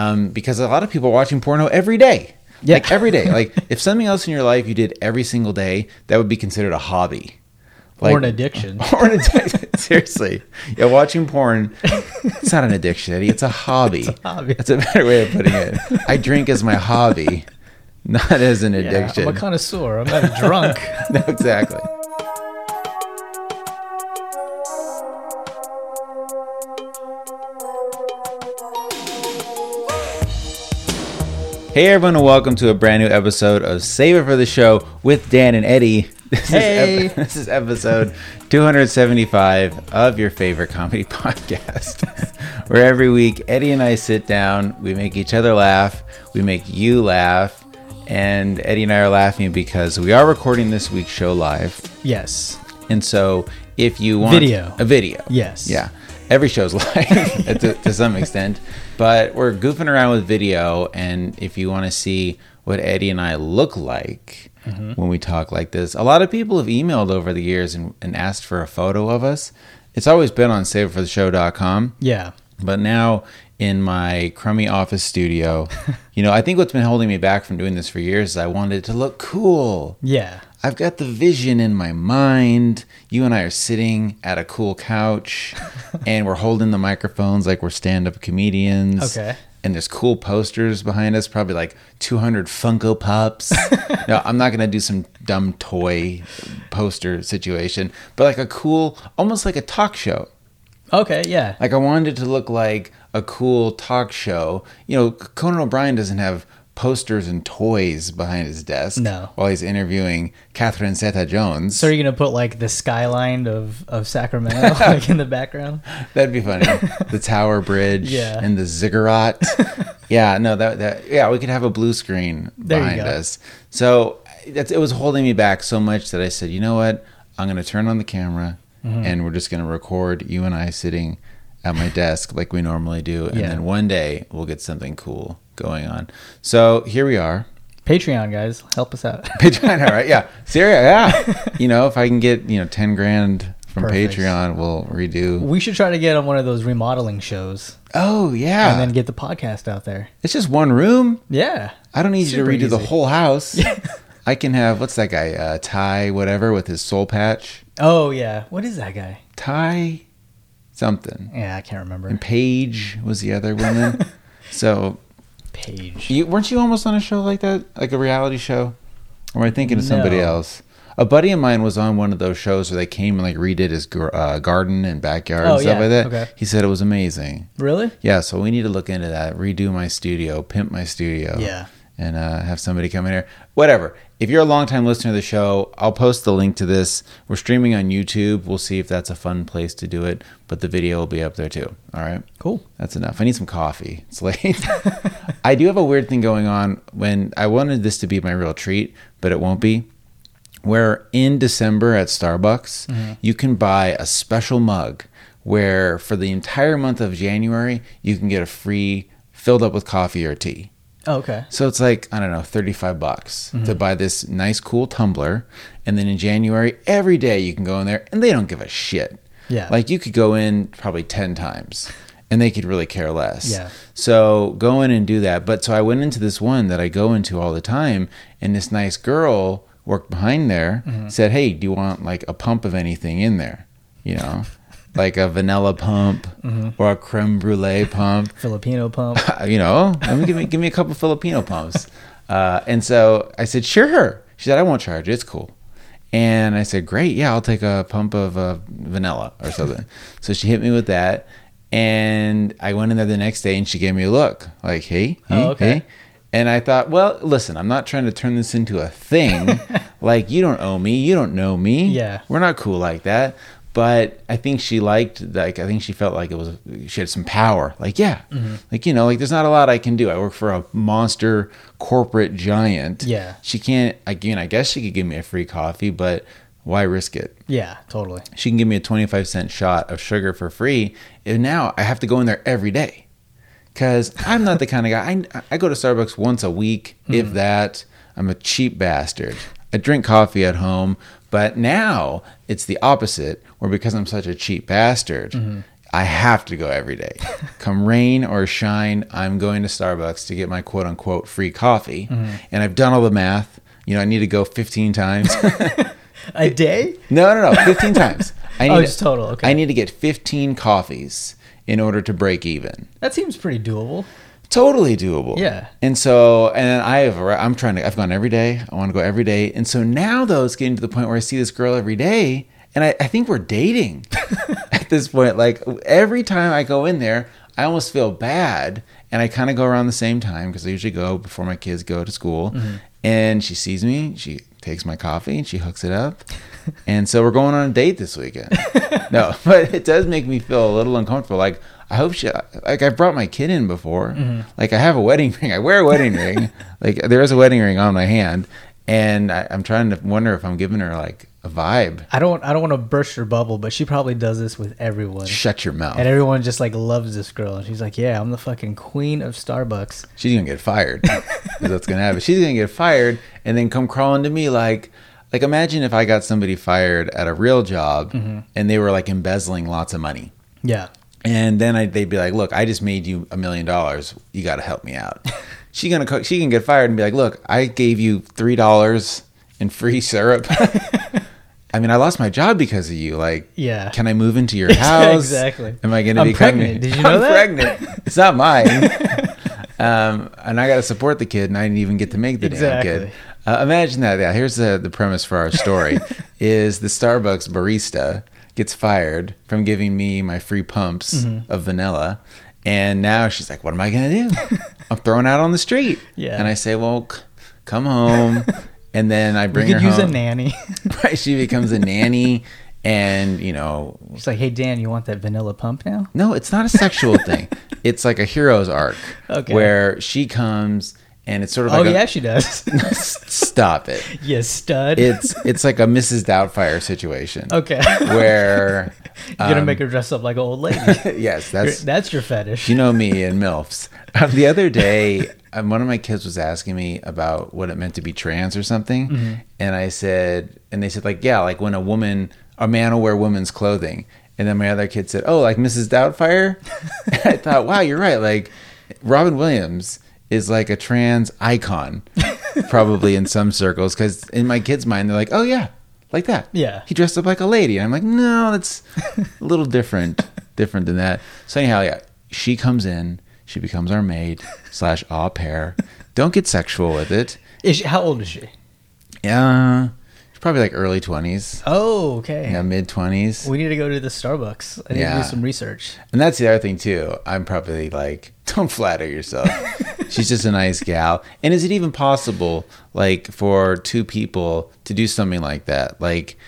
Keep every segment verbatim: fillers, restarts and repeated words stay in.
um, because a lot of people are watching porno every day. Yeah. Like every day. Like if something else in your life you did every single day, that would be considered a hobby. Like, or an addiction. Or an addiction. Seriously. Yeah, watching porn, it's not an addiction, Eddie. It's a hobby. It's a hobby. That's a better way of putting it. I drink as my hobby, not as an addiction. Yeah, I'm a connoisseur. I'm not a drunk. No, exactly. Hey everyone, and welcome to a brand new episode of Save It for the Show with Dan and Eddie. This hey! Is ep- this is episode two seventy-five of your favorite comedy podcast, where every week Eddie and I sit down, we make each other laugh, we make you laugh, and Eddie and I are laughing because we are recording this week's show live. Yes. And so if you want... Video. A video. Yes. Yeah. Every show's live to, to some extent, but we're goofing around with video. And if you want to see what Eddie and I look like mm-hmm. when we talk like this, a lot of people have emailed over the years and, and asked for a photo of us. It's always been on save it for the show dot com. Yeah. But now in my crummy office studio, you know, I think what's been holding me back from doing this for years is I wanted it to look cool. Yeah. I've got the vision in my mind. You and I are sitting at a cool couch and we're holding the microphones like we're stand-up comedians. Okay. And there's cool posters behind us, probably like two hundred Funko Pops. No, I'm not going to do some dumb toy poster situation, but like a cool, almost like a talk show. Okay, yeah. Like I wanted it to look like a cool talk show. You know, Conan O'Brien doesn't have posters and toys behind his desk no. while he's interviewing Katherine Zeta-Jones. So are you going to put like the skyline of, of Sacramento like in the background? That'd be funny. The Tower Bridge yeah. and the Ziggurat. yeah, no, that, that yeah, we could have a blue screen there behind us. So that's, it was holding me back so much that I said, you know what? I'm going to turn on the camera mm-hmm. and we're just going to record you and I sitting at my desk like we normally do. And yeah. then one day we'll get something cool going on. So here we are. Patreon, guys, help us out. Patreon, all right? Yeah, Syria, yeah. You know, if I can get you know ten grand from Perfect. Patreon, we'll redo. We should try to get on one of those remodeling shows. Oh yeah, and then get the podcast out there. It's just one room. Yeah, I don't need Super you to redo easy. The whole house. I can have what's that guy? Uh, Ty, whatever, with his soul patch. Oh yeah, what is that guy? Ty, something. Yeah, I can't remember. And Paige was the other woman. So. Page. You, weren't you almost on a show like that? Like a reality show? Or am I thinking of somebody no. else? A buddy of mine was on one of those shows where they came and like redid his gr- uh, garden and backyard oh, and stuff yeah. like that. Okay. He said it was amazing. Really? Yeah, so we need to look into that. Redo my studio, pimp my studio. Yeah. And uh, have somebody come in here. Whatever. If you're a longtime listener of the show, I'll post the link to this. We're streaming on YouTube. We'll see if that's a fun place to do it. But the video will be up there too. All right? Cool. That's enough. I need some coffee. It's late. I do have a weird thing going on when I wanted this to be my real treat, but it won't be. Where in December at Starbucks, mm-hmm. you can buy a special mug where for the entire month of January, you can get a free filled up with coffee or tea. Oh, okay. So it's like, I don't know, thirty-five bucks mm-hmm. to buy this nice, cool tumbler. And then in January, every day you can go in there and they don't give a shit. Yeah. Like you could go in probably ten times and they could really care less. Yeah. So go in and do that. But so I went into this one that I go into all the time and this nice girl worked behind there mm-hmm. said, hey, do you want like a pump of anything in there? You know? Like a vanilla pump mm-hmm. or a creme brulee pump. Filipino pump. You know, let me, give, me, give me a couple Filipino pumps. Uh, and so I said, sure. She said, I won't charge you. It's cool. And I said, great. Yeah, I'll take a pump of uh, vanilla or something. So she hit me with that. And I went in there the next day and she gave me a look. Like, hey, hey, oh, okay. hey. And I thought, well, listen, I'm not trying to turn this into a thing. Like, you don't owe me. You don't know me. Yeah. We're not cool like that. But I think she liked, like, I think she felt like it was, she had some power. Like, yeah, mm-hmm. like, you know, like there's not a lot I can do. I work for a monster corporate giant. Yeah. She can't, again, I guess she could give me a free coffee, but why risk it? Yeah, totally. She can give me a twenty-five cent shot of sugar for free. And now I have to go in there every day because I'm not the kind of guy, I, I go to Starbucks once a week, mm-hmm. if that. I'm a cheap bastard. I drink coffee at home. But now it's the opposite, where because I'm such a cheap bastard, mm-hmm. I have to go every day. Come rain or shine, I'm going to Starbucks to get my quote-unquote free coffee. Mm-hmm. And I've done all the math. You know, I need to go fifteen times. A day? No, no, no. fifteen times. I need oh, it's to, total. Okay. I need to get fifteen coffees in order to break even. That seems pretty doable. Totally doable. Yeah. And so, and I have, I'm trying to, I've gone every day. I want to go every day. And so now, though, it's getting to the point where I see this girl every day. And I, I think we're dating at this point. Like, every time I go in there, I almost feel bad. And I kind of go around the same time because I usually go before my kids go to school. Mm-hmm. And she sees me. She takes my coffee and she hooks it up. And so we're going on a date this weekend. No, but it does make me feel a little uncomfortable. Like, I hope she, like, I've brought my kid in before. Mm-hmm. Like, I have a wedding ring. I wear a wedding ring. Like, there is a wedding ring on my hand. And I, I'm trying to wonder if I'm giving her, like, a vibe. I don't I don't want to burst your bubble, but she probably does this with everyone. Shut your mouth. And everyone just, like, loves this girl. And she's like, yeah, I'm the fucking queen of Starbucks. She's going to get fired. That's going to happen. She's going to get fired and then come crawling to me like, like imagine if I got somebody fired at a real job mm-hmm. and they were, like, embezzling lots of money. Yeah. And then I, they'd be like, look, I just made you a million dollars. You got to help me out. She gonna co- she can get fired and be like, look, I gave you three dollars in free syrup. I mean, I lost my job because of you. Like, yeah. Can I move into your house? Exactly. Am I going to be pregnant? Did you know I'm that? Pregnant. It's not mine. um, and I got to support the kid, and I didn't even get to make the exactly. damn kid. Uh, imagine that. Yeah. Here's the the premise for our story: is the Starbucks barista gets fired from giving me my free pumps mm-hmm. of vanilla, and now she's like, "What am I going to do? I'm thrown out on the street." Yeah. And I say, "Well, c- come home." And then I bring her home. You could use a nanny. Right, she becomes a nanny, and, you know. She's like, hey, Dan, you want that vanilla pump now? No, it's not a sexual thing. It's like a hero's arc okay. where she comes, and it's sort of oh, like Oh, yeah, a, she does. Stop it. You stud. It's it's like a Missus Doubtfire situation. Okay. Where. You're um, going to make her dress up like an old lady. Yes, that's. You're, that's your fetish. You know me and M I L Fs. Um, the other day. Um, one of my kids was asking me about what it meant to be trans or something. Mm-hmm. And I said, and they said, like, yeah, like when a woman, a man will wear women's clothing. And then my other kid said, oh, like Missus Doubtfire? I thought, wow, you're right. Like, Robin Williams is like a trans icon, probably in some circles. Because in my kid's mind, they're like, oh, yeah, like that. Yeah. He dressed up like a lady. And I'm like, no, that's a little different, different than that. So anyhow, yeah, she comes in. She becomes our maid slash au pair. Don't get sexual with it. Is she, how old is she? Yeah, uh, she's probably like early twenties. Oh, okay. Yeah, mid twenties. We need to go to the Starbucks. I need yeah. to do some research. And that's the other thing too. I'm probably like, don't flatter yourself. She's just a nice gal. And is it even possible, like, for two people to do something like that? Like.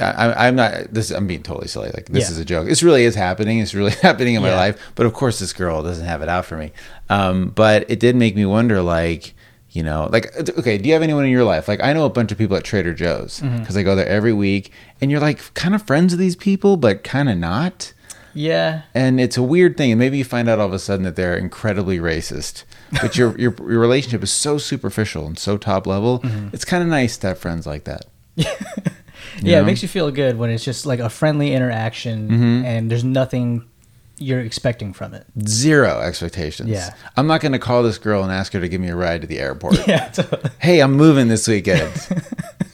I, I'm not. This I'm being totally silly. Like this yeah. is a joke. This really is happening. It's really happening in my yeah. life. But of course, this girl doesn't have it out for me. Um, but it did make me wonder. Like, you know, like, okay, do you have anyone in your life? Like, I know a bunch of people at Trader Joe's because mm-hmm. I go there every week, and you're like kind of friends with these people, but kind of not. Yeah. And it's a weird thing. And maybe you find out all of a sudden that they're incredibly racist, but your your, your relationship is so superficial and so top level. Mm-hmm. It's kind of nice to have friends like that. You yeah, know? It makes you feel good when it's just like a friendly interaction mm-hmm. and there's nothing you're expecting from it. Zero expectations. Yeah. I'm not going to call this girl and ask her to give me a ride to the airport. Yeah, totally. Hey, I'm moving this weekend.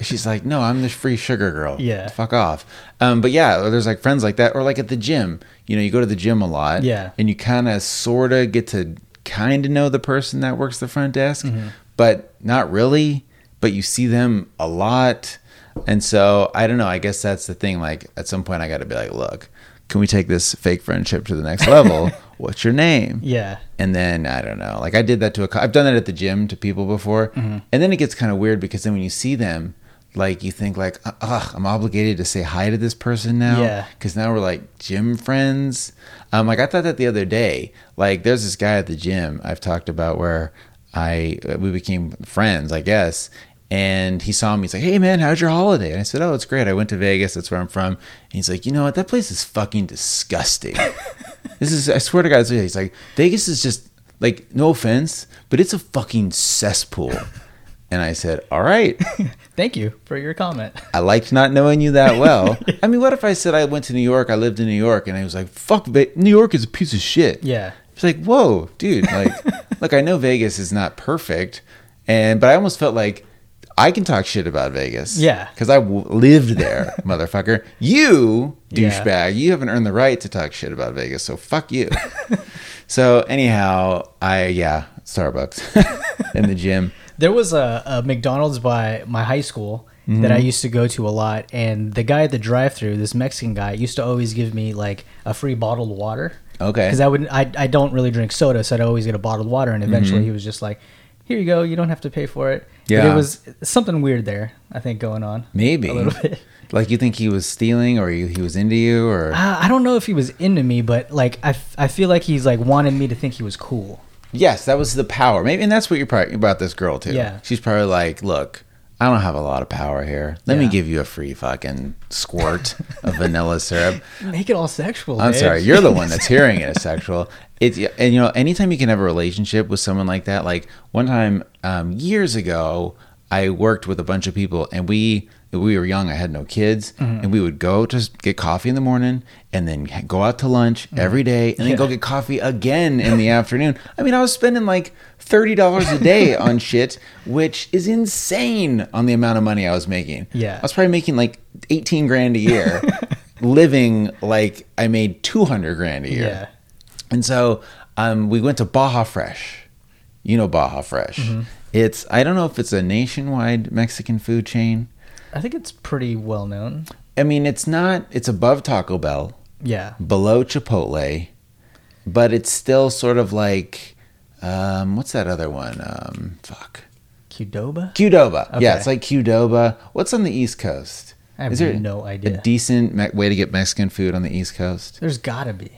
She's like, no, I'm the free sugar girl. Yeah. Fuck off. Um, but yeah, there's like friends like that. Or like at the gym. You know, you go to the gym a lot. Yeah. And you kind of sort of get to kind of know the person that works the front desk. Mm-hmm. But not really. But you see them a lot. And so, I don't know, I guess that's the thing. Like, at some point I got to be like, look, can we take this fake friendship to the next level? What's your name? Yeah. And then, I don't know, like I did that to a, I've done that at the gym to people before. Mm-hmm. And then it gets kind of weird because then when you see them, like you think like, ugh, I'm obligated to say hi to this person now. Yeah. Because now we're like gym friends. Um, like I thought that the other day, like there's this guy at the gym I've talked about where I, we became friends, I guess. And he saw me. He's like, hey, man, how's your holiday? And I said, oh, it's great. I went to Vegas. That's where I'm from. And he's like, you know what? That place is fucking disgusting. This is, I swear to God, he's like, Vegas is just, like, no offense, but it's a fucking cesspool. And I said, all right. Thank you for your comment. I liked not knowing you that well. I mean, what if I said I went to New York, I lived in New York, and I was like, fuck, New York is a piece of shit. Yeah. It's like, whoa, dude. Like, look, I know Vegas is not perfect, and but I almost felt like I can talk shit about Vegas. Yeah. Because I w- lived there, motherfucker. You, douchebag, yeah. you haven't earned the right to talk shit about Vegas, so fuck you. So anyhow, I, yeah, Starbucks in the gym. There was a, a McDonald's by my high school mm-hmm. that I used to go to a lot, and the guy at the drive-thru, this Mexican guy, used to always give me like a free bottled water. Okay. Because I wouldn't, I I don't really drink soda, so I'd always get a bottled water, and eventually mm-hmm. he was just like, "Here you go, you don't have to pay for it." Yeah. But it was something weird there, I think, going on. Maybe a little bit. Like, you think he was stealing, or he was into you, or uh, I don't know if he was into me, but like I, f- I feel like he's like wanted me to think he was cool. Yes, that was the power. Maybe, and that's what you're probably about this girl too. Yeah. She's probably like, "Look, I don't have a lot of power here. Let yeah. me give you a free fucking squirt of vanilla syrup. Make it all sexual." I'm babe. sorry, you're the one that's hearing it as sexual. It's and you know, anytime you can have a relationship with someone like that. Like one time um, years ago, I worked with a bunch of people, and we we were young. I had no kids, mm-hmm. and we would go to get coffee in the morning, and then go out to lunch mm-hmm. every day, and then yeah. go get coffee again in the afternoon. I mean, I was spending like thirty dollars a day on shit, which is insane on the amount of money I was making. Yeah, I was probably making like eighteen grand a year, living like I made two hundred grand a year. Yeah, and so um, we went to Baja Fresh. You know Baja Fresh. Mm-hmm. It's I don't know if it's a nationwide Mexican food chain. I think it's pretty well known. I mean, it's not, it's above Taco Bell. Yeah. Below Chipotle. But it's still sort of like, um, what's that other one? Um, fuck. Qdoba? Qdoba. Okay. Yeah, it's like Qdoba. What's on the East Coast? I have Is there no idea. A decent me- way to get Mexican food on the East Coast? There's gotta be.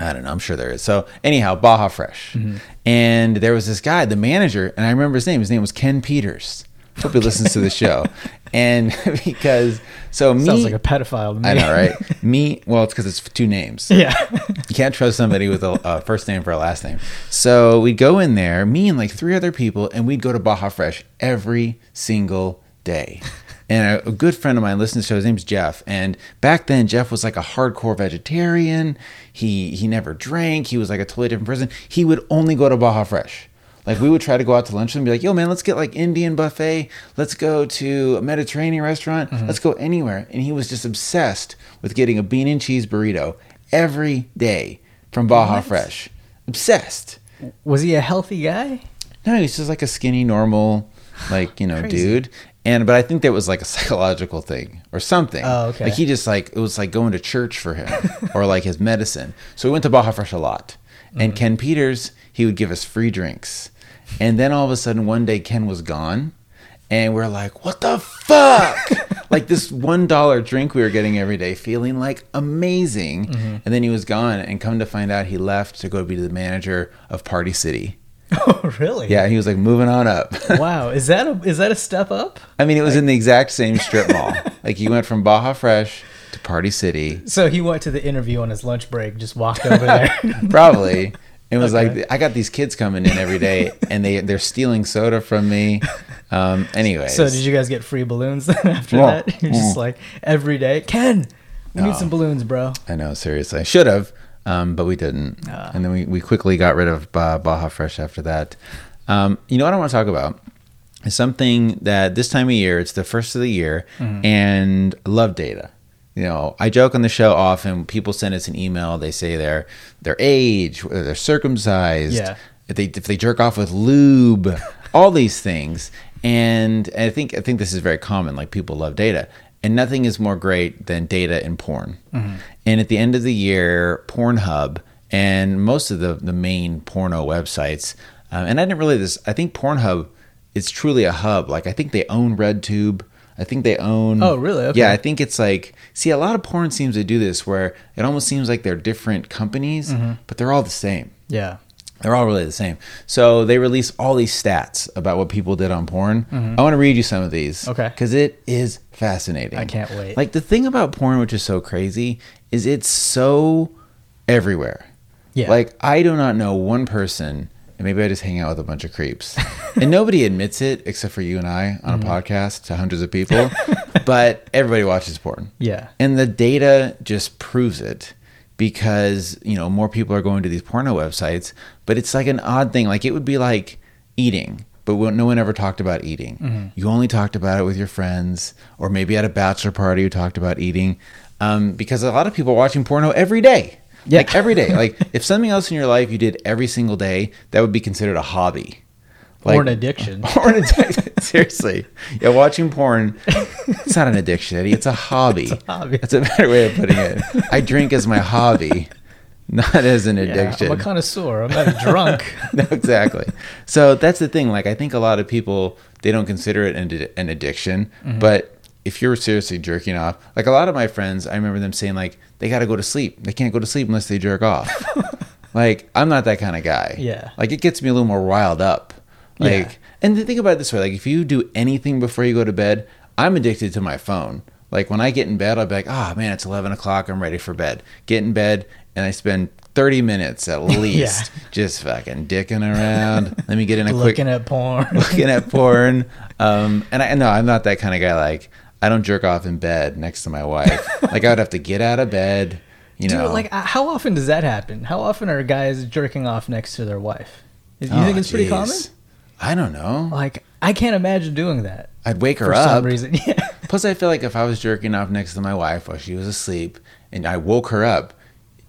I don't know. I'm sure there is. So anyhow, Baja Fresh. Mm-hmm. And there was this guy, the manager, and I remember his name. His name was Ken Peters. Hope he listens to the show. And because, so me. Sounds like a pedophile to me. I know, right? Me, well, it's because it's two names. Yeah. You can't trust somebody with a, a first name for a last name. So we'd go in there, me and like three other people, and we'd go to Baja Fresh every single day. And a, a good friend of mine listens to the show. His name's Jeff. And back then, Jeff was like a hardcore vegetarian. He he never drank. He was like a totally different person. He would only go to Baja Fresh. Like, we would try to go out to lunch and be like, yo, man, let's get, like, Indian buffet. Let's go to a Mediterranean restaurant. Mm-hmm. Let's go anywhere. And he was just obsessed with getting a bean and cheese burrito every day from Baja what? Fresh. Obsessed. Was he a healthy guy? No, he was just, like, a skinny, normal, like, you know, dude. And but I think that was like a psychological thing or something. Oh, okay. Like, he just, like, it was like going to church for him or, like, his medicine. So we went to Baja Fresh a lot. Mm-hmm. And Ken Peters, he would give us free drinks. And then all of a sudden, one day, Ken was gone. And we're like, what the fuck? Like, this one dollar drink we were getting every day, feeling, like, amazing. Mm-hmm. And then he was gone. And come to find out, he left to go be the manager of Party City. Oh, really? Yeah, he was, like, moving on up. Wow. Is that a, is that a step up? I mean, it was like... in the exact same strip mall. Like, he went from Baja Fresh to Party City. So he went to the interview on his lunch break, just walked over there. Probably. It was okay. Like, I got these kids coming in every day, and they, they're stealing soda from me. Um, anyways. So did you guys get free balloons then after yeah. that? You're just like, every day, Ken, we oh. need some balloons, bro. I know, seriously. I should have, um, but we didn't. Uh. And then we, we quickly got rid of uh, Baja Fresh after that. Um, you know what I want to talk about? Is something that this time of year, it's the first of the year, mm. and love data. You know, I joke on the show often, people send us an email, they say their their age, whether they're circumcised, yeah. if they if they jerk off with lube, all these things. And I think I think this is very common, like people love data. And nothing is more great than data in porn. Mm-hmm. And at the end of the year, Pornhub and most of the, the main porno websites, um, and I didn't really this, I think Pornhub is truly a hub. Like, I think they own RedTube. I think they own... Oh, really? Okay. Yeah, I think it's like... See, a lot of porn seems to do this where it almost seems like they're different companies, mm-hmm. but they're all the same. Yeah. They're all really the same. So they release all these stats about what people did on porn. Mm-hmm. I want to read you some of these. Okay. Because it is fascinating. I can't wait. Like, the thing about porn, which is so crazy, is it's so everywhere. Yeah. Like, I do not know one person And maybe I just hang out with a bunch of creeps. And nobody admits it except for you and I on mm-hmm. a podcast to hundreds of people. But everybody watches porn. Yeah. And the data just proves it because, you know, more people are going to these porno websites. But it's like an odd thing. Like it would be like eating. But no one ever talked about eating. Mm-hmm. You only talked about it with your friends, or maybe at a bachelor party you talked about eating, um, because a lot of people are watching porno every day. Yeah. Like every day. Like if something else in your life you did every single day, that would be considered a hobby. Like, or an addiction. Or an addiction. Seriously. Yeah, watching porn, it's not an addiction, Eddie. It's a hobby. It's a hobby. That's a better way of putting it. I drink as my hobby. Not as an addiction. Yeah, I'm a connoisseur. I'm not a drunk. No, exactly. So that's the thing. Like, I think a lot of people, they don't consider it an, an addiction. Mm-hmm. But if you're seriously jerking off, like a lot of my friends, I remember them saying, like, they got to go to sleep. They can't go to sleep unless they jerk off. Like, I'm not that kind of guy. Yeah. Like, it gets me a little more riled up. Like, yeah. And think about it this way. Like, if you do anything before you go to bed, I'm addicted to my phone. Like, when I get in bed, I'll be like, oh, man, it's eleven o'clock. I'm ready for bed. Get in bed. And I spend thirty minutes at least yeah. just fucking dicking around. Let me get in a quick... Looking at porn. Looking at porn. Um, and I no, I'm not that kind of guy. Like, I don't jerk off in bed next to my wife. Like, I would have to get out of bed, you Dude, know. Like, how often does that happen? How often are guys jerking off next to their wife? You oh, think it's geez. pretty common? I don't know. Like, I can't imagine doing that. I'd wake her for up. For some reason, yeah. Plus, I feel like if I was jerking off next to my wife while she was asleep and I woke her up,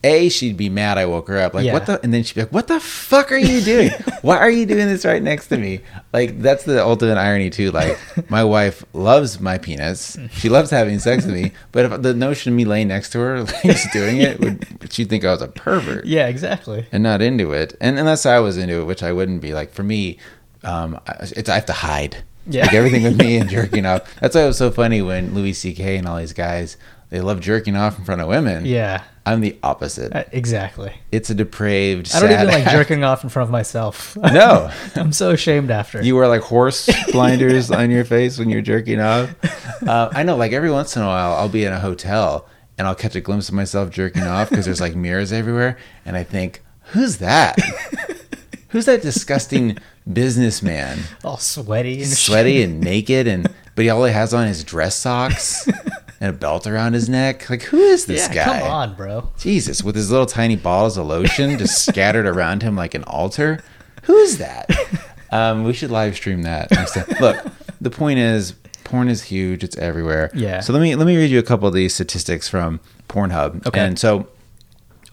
A, she'd be mad I woke her up. Like, yeah. what the? And then she'd be like, what the fuck are you doing? Why are you doing this right next to me? Like, that's the ultimate irony, too. Like, my wife loves my penis. She loves having sex with me. But if the notion of me laying next to her, like, just doing it, would, she'd think I was a pervert. Yeah, exactly. And not into it. And unless I was into it, which I wouldn't be. Like, for me, um, it's I have to hide. Yeah. Like, everything with me and jerking off. That's why it was so funny when Louis C K and all these guys, they love jerking off in front of women. Yeah. I'm the opposite. Uh, exactly. It's a depraved, I don't sad even like act. Jerking off in front of myself. No. I'm so ashamed after. You wear like horse blinders yeah. on your face when you're jerking off. Uh, I know, like every once in a while, I'll be in a hotel and I'll catch a glimpse of myself jerking off because there's like mirrors everywhere. And I think, who's that? Who's that disgusting businessman? All sweaty and Sweaty and naked. and But he all he has on is dress socks. And a belt around his neck. Like, who is this yeah, guy? Come on, bro. Jesus, with his little tiny bottles of lotion just scattered around him like an altar. Who is that? Um, we should live stream that next time. Look, the point is, porn is huge. It's everywhere. Yeah. So let me let me read you a couple of these statistics from Pornhub. Okay. And so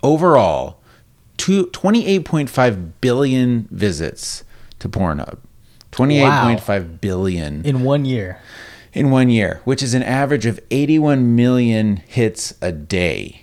overall, two, twenty-eight point five billion visits to Pornhub. twenty-eight point five wow. billion. In one year. In one year, which is an average of eighty-one million hits a day.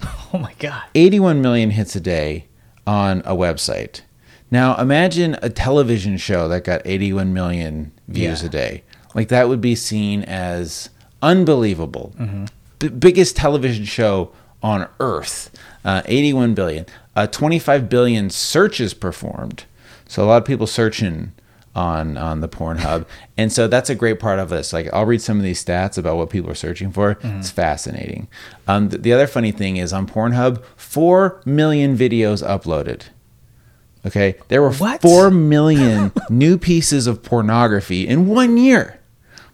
Oh my God. eighty-one million hits a day on a website. Now imagine a television show that got eighty-one million views yeah. a day. Like that would be seen as unbelievable. Mm-hmm. B- biggest television show on earth, uh, eighty-one billion. Uh, twenty-five billion searches performed. So a lot of people searching on on the Pornhub. And so that's a great part of this. Like, I'll read some of these stats about what people are searching for. Mm-hmm. It's fascinating. Um, th- the other funny thing is on Pornhub, four million videos uploaded. Okay? There were what? four million new pieces of pornography in one year.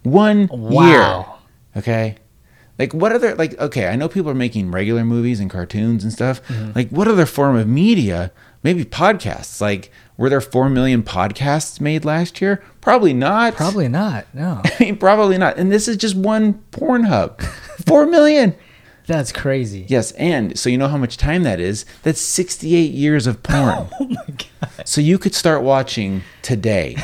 One wow. year. Okay? Like, what other, like, okay, I know people are making regular movies and cartoons and stuff. Mm-hmm. Like, what other form of media? Maybe podcasts. Like, were there four million podcasts made last year? Probably not. Probably not, no. I mean, probably not. And this is just one Pornhub. four million. That's crazy. Yes, and so you know how much time that is? That's sixty-eight years of porn. Oh, my God. So you could start watching today,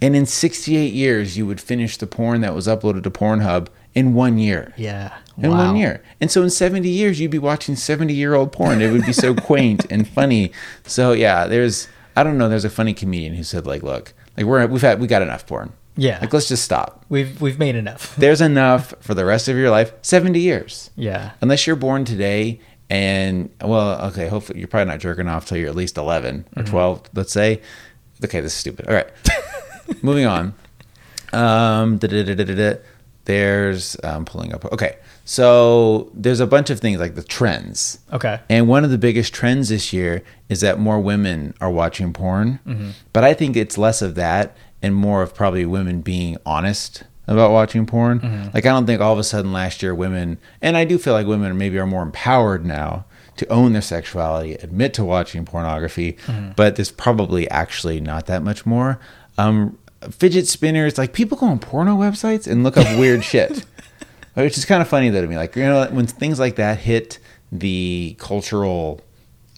and in sixty-eight years, you would finish the porn that was uploaded to Pornhub in one year. Yeah. In wow. one year. And so in seventy years, you'd be watching seventy-year-old porn. It would be so quaint and funny. So, yeah, there's... I don't know. There's a funny comedian who said, like, look, like we're we've had we got enough porn. Yeah. Like, let's just stop. We've we've made enough. There's enough for the rest of your life. seventy years. Yeah. Unless you're born today and, well, okay, hopefully you're probably not jerking off till you're at least eleven or mm-hmm. twelve, let's say. Okay, this is stupid. All right. Moving on. Um, There's, I'm pulling up. Okay. So there's a bunch of things like the trends. Okay. And one of the biggest trends this year is that more women are watching porn. Mm-hmm. But I think it's less of that and more of probably women being honest about watching porn. Mm-hmm. Like, I don't think all of a sudden last year women, and I do feel like women maybe are more empowered now to own their sexuality, admit to watching pornography, mm-hmm. but there's probably actually not that much more. Um, fidget spinners, like people go on porno websites and look up weird shit, which is kind of funny though to me. Like, you know, when things like that hit the cultural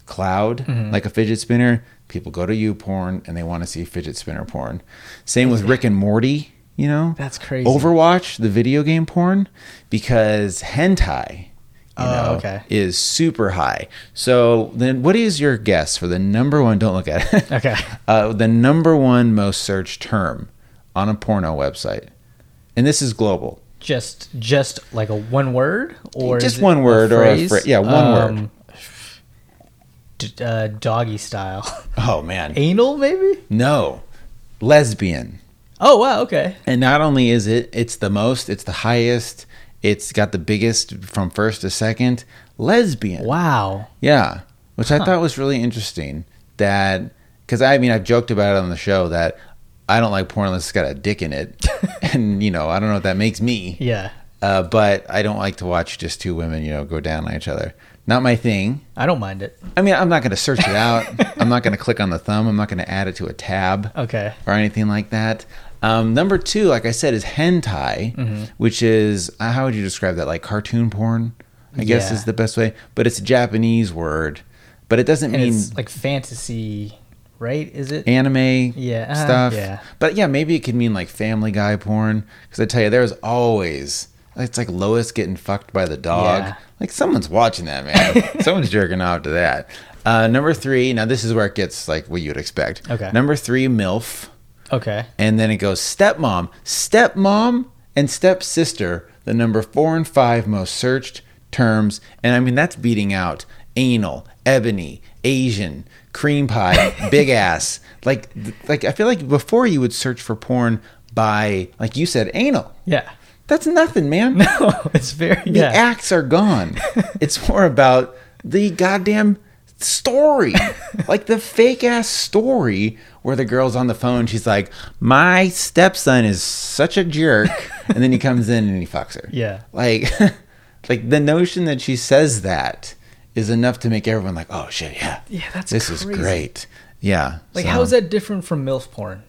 cloud, mm-hmm. like a fidget spinner, people go to YouPorn and they want to see fidget spinner porn. Same with Rick and Morty, you know? That's crazy. Overwatch, the video game porn, because hentai, you know, oh, okay. is super high. So then what is your guess for the number one, don't look at it. Okay. Uh, the number one most searched term on a porno website. And this is global. Just just like a one word? Or just one word a or a phrase. Yeah, one um, word. D- uh, doggy style. Oh, man. Anal, maybe? No. Lesbian. Oh, wow. Okay. And not only is it, it's the most, it's the highest. It's got the biggest from first to second. Lesbian. Wow. Yeah. Which huh. I thought was really interesting. That, because I mean, I've joked about it on the show that I don't like porn unless it's got a dick in it. And, you know, I don't know what that makes me. Yeah. Uh, but I don't like to watch just two women, you know, go down on each other. Not my thing. I don't mind it. I mean, I'm not going to search it out. I'm not going to click on the thumb. I'm not going to add it to a tab. Okay. Or anything like that. Um, number two, like I said, is hentai, mm-hmm. which is, uh, how would you describe that? Like cartoon porn, I yeah. guess is the best way. But it's a Japanese word, but it doesn't and mean... It's like fantasy, right? Is it? Anime yeah, uh, stuff. Yeah. But yeah, maybe it could mean like Family Guy porn. Because I tell you, there's always... It's like Lois getting fucked by the dog. Yeah. Like someone's watching that, man. Someone's jerking off to that. Uh, number three, now this is where it gets like what you'd expect. Okay. Number three, MILF. Okay. And then it goes stepmom, stepmom, and stepsister, the number four and five most searched terms. And I mean, that's beating out anal, ebony, Asian, cream pie, big ass. Like, like I feel like before you would search for porn by, like you said, anal. Yeah. That's nothing, man. No, it's very... The yeah. acts are gone. It's more about the goddamn... story, like the fake ass story where the girl's on the phone, she's like, my stepson is such a jerk, and then he comes in and he fucks her. Yeah. Like like the notion that she says that is enough to make everyone like, oh shit, yeah. Yeah, that's this crazy. Is great. Yeah. Like so, how is that different from MILF porn?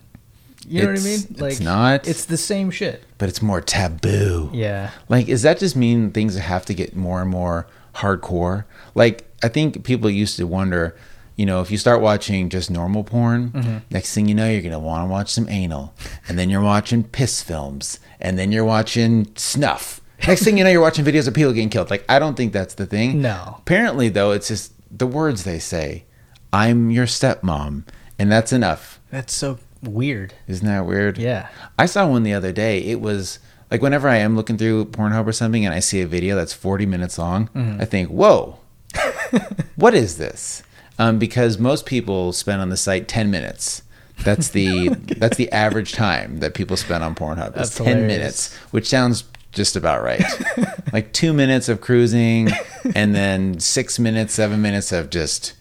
You know what I mean? Like it's not. It's the same shit. But it's more taboo. Yeah. Like, does that just mean things have to get more and more hardcore? Like, I think people used to wonder, you know, if you start watching just normal porn, mm-hmm. next thing you know, you're going to want to watch some anal, and then you're watching piss films, and then you're watching snuff. Next thing you know, you're watching videos of people getting killed. Like, I don't think that's the thing. No. Apparently, though, it's just the words they say. I'm your stepmom, and that's enough. That's so weird. Isn't that weird? Yeah. I saw one the other day. It was... Like, whenever I am looking through Pornhub or something and I see a video that's forty minutes long, mm-hmm. I think, whoa, what is this? Um, because most people spend on the site ten minutes. That's the that's the average time that people spend on Pornhub. That's it's hilarious. ten minutes, which sounds just about right. Like two minutes of cruising and then six minutes, seven minutes of just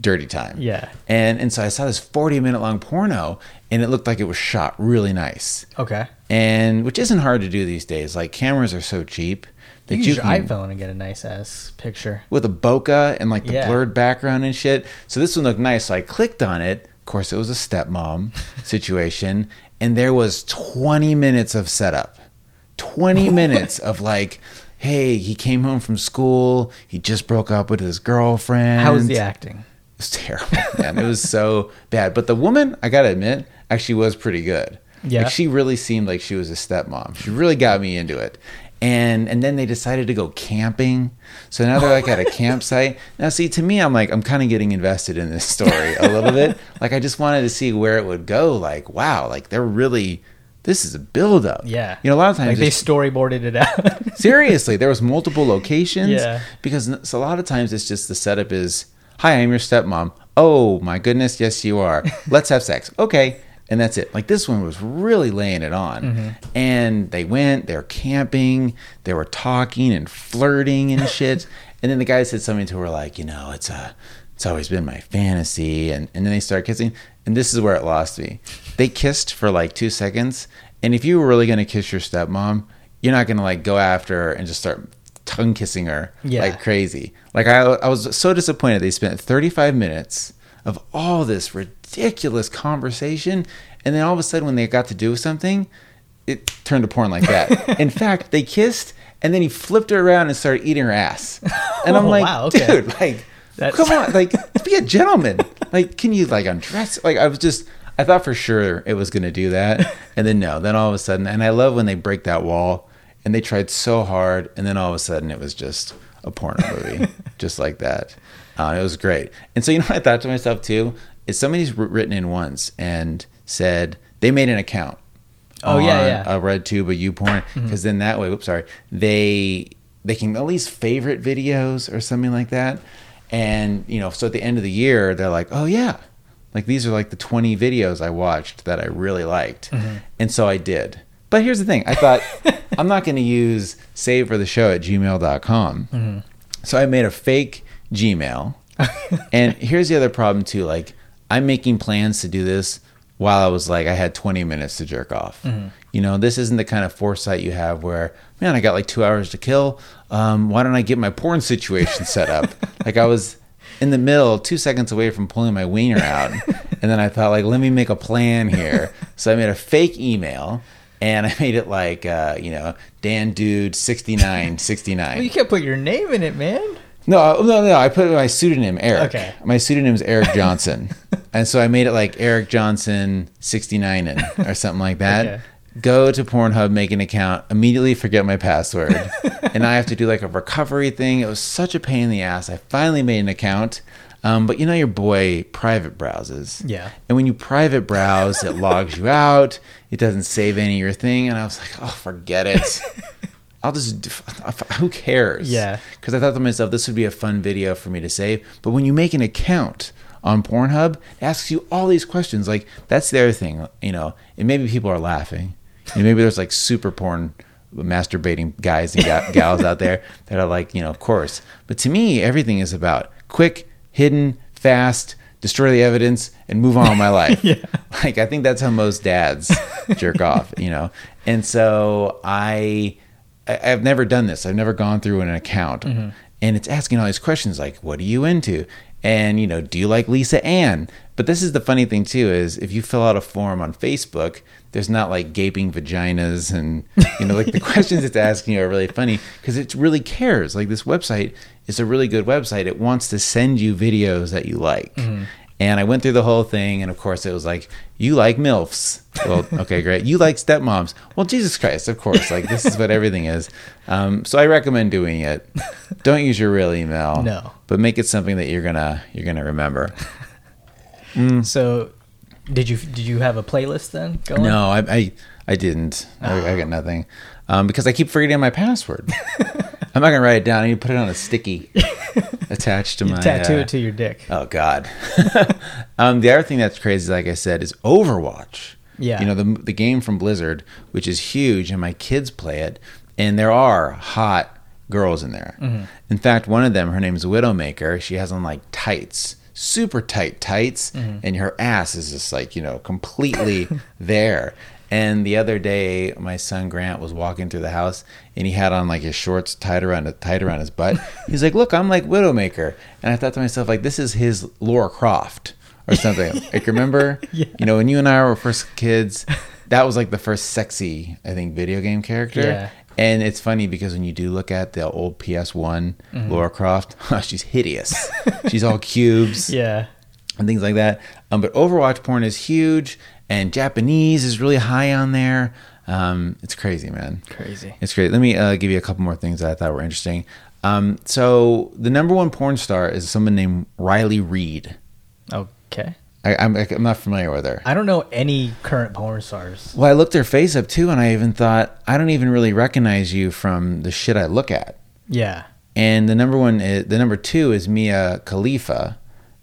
dirty time. Yeah. And, and so I saw this forty-minute long porno, and it looked like it was shot really nice. Okay. And which isn't hard to do these days. Like, cameras are so cheap that you, you use your can, iPhone and get a nice ass picture with a bokeh and like the yeah. blurred background and shit. So this one looked nice. So I clicked on it. Of course, it was a stepmom situation, and there was twenty minutes of setup. twenty minutes of like, hey, he came home from school. He just broke up with his girlfriend. How was the acting? It was terrible, man. It was so bad. But the woman, I gotta admit, actually was pretty good. Yeah, like she really seemed like she was a stepmom. She really got me into it, and and then they decided to go camping. So now they're like at a campsite. Now, see, to me, I'm like, I'm kind of getting invested in this story a little bit. Like, I just wanted to see where it would go. Like, wow, like they're really. This is a build-up. Yeah. You know, a lot of times... Like, they just, storyboarded it out. Seriously. There was multiple locations. Yeah. Because so a lot of times it's just the setup is, hi, I'm your stepmom. Oh, my goodness. Yes, you are. Let's have sex. Okay. and that's it. Like, this one was really laying it on. Mm-hmm. And they went, they were camping, they were talking and flirting and shit. And then the guy said something to her like, you know, it's a, it's always been my fantasy. And, and then they start kissing. And this is where it lost me. They kissed for like two seconds. And if you were really going to kiss your stepmom, you're not going to like go after her and just start tongue kissing her yeah. like crazy. Like, I, I was so disappointed. They spent thirty-five minutes of all this ridiculous conversation, and then all of a sudden when they got to do something, it turned to porn like that. In fact, they kissed, and then he flipped her around and started eating her ass. And I'm oh, like, wow, okay. dude, like, That's... come on, like, be a gentleman. Like, can you, like, undress? Like, I was just, I thought for sure it was going to do that, and then no. Then all of a sudden, and I love when they break that wall, and they tried so hard, and then all of a sudden it was just a porno movie, just like that. Uh, it was great. And so, you know what I thought to myself too, is somebody's written in once and said they made an account oh, on yeah, yeah. a RedTube, a YouPorn, because mm-hmm. then that way, oops, sorry, they they can at least favorite videos or something like that. And, you know, so at the end of the year, they're like, oh yeah, like these are like the twenty videos I watched that I really liked. Mm-hmm. And so I did. But here's the thing. I thought, I'm not going to use save for the show at gmail dot com. Mm-hmm. So I made a fake Gmail. And here's the other problem too. Like, I'm making plans to do this while I was like, I had twenty minutes to jerk off. Mm-hmm. You know, this isn't the kind of foresight you have where, man, I got like two hours to kill. Um, why don't I get my porn situation set up? Like, I was in the middle, two seconds away from pulling my wiener out. And then I thought, like, let me make a plan here. So I made a fake email. And I made it like, uh, you know, Dan Dude sixty-nine sixty-nine. Well, you can't put your name in it, man. No, no, no. I put my pseudonym, Eric. Okay. My pseudonym is Eric Johnson. And so I made it like Eric Johnson sixty-nine or something like that. Okay. Go to Pornhub, make an account, immediately forget my password. And I have to do like a recovery thing. It was such a pain in the ass. I finally made an account. Um, but you know your boy private browses. Yeah. And when you private browse, it logs you out. It doesn't save any of your thing. And I was like, oh, forget it. I'll just, who cares? Yeah. Because I thought to myself, this would be a fun video for me to save. But when you make an account on Pornhub, it asks you all these questions. Like, that's their thing, you know. And maybe people are laughing. And maybe there's like super porn masturbating guys and ga- gals out there that are like, you know, of course. But to me, everything is about quick, hidden, fast, destroy the evidence, and move on with my life. Yeah. Like, I think that's how most dads jerk off, you know? And so I, I, I've never done this. I've never gone through an account. Mm-hmm. And it's asking all these questions like, what are you into? And, you know, do you like Lisa Ann? But this is the funny thing, too, is if you fill out a form on Facebook, there's not like gaping vaginas and, you know, like the questions it's asking you are really funny because it really cares. Like, this website is a really good website. It wants to send you videos that you like. Mm-hmm. And I went through the whole thing. And of course it was like, you like MILFs. Well, okay, great. You like stepmoms. Well, Jesus Christ, of course. Like, this is what everything is. Um, so I recommend doing it. Don't use your real email. No. But make it something that you're gonna, you're gonna remember. Mm. So... Did you did you have a playlist then? Going? No, I I, I didn't. Oh. I, I got nothing um, because I keep forgetting my password. I'm not gonna write it down. I need to put it on a sticky attached to you my tattoo uh, it to your dick. Oh God. um, the other thing that's crazy, like I said, is Overwatch. Yeah, you know the the game from Blizzard, which is huge, and my kids play it, and there are hot girls in there. Mm-hmm. In fact, one of them, her name is Widowmaker. She has on like tights. Super tight tights, mm-hmm. and her ass is just like, you know, completely there. And the other day, my son Grant was walking through the house, and he had on like his shorts tied around tied around his butt. He's like, "Look, I'm like Widowmaker," and I thought to myself, like, this is his Lara Croft or something. Like, remember, yeah. you know, when you and I were first kids, that was like the first sexy, I think, video game character. Yeah. And it's funny because when you do look at the old P S one mm-hmm. Lara Croft, oh, she's hideous. She's all cubes yeah, and things like that. Um, but Overwatch porn is huge, and Japanese is really high on there. Um, it's crazy, man. Crazy. It's great. Let me uh, give you a couple more things that I thought were interesting. Um, so the number one porn star is someone named Riley Reed. Okay. I, I'm, I'm not familiar with her. I don't know any current porn stars. Well, I looked her face up too, and I even thought, I don't even really recognize you from the shit I look at. Yeah. And the number one, is, the number two is Mia Khalifa,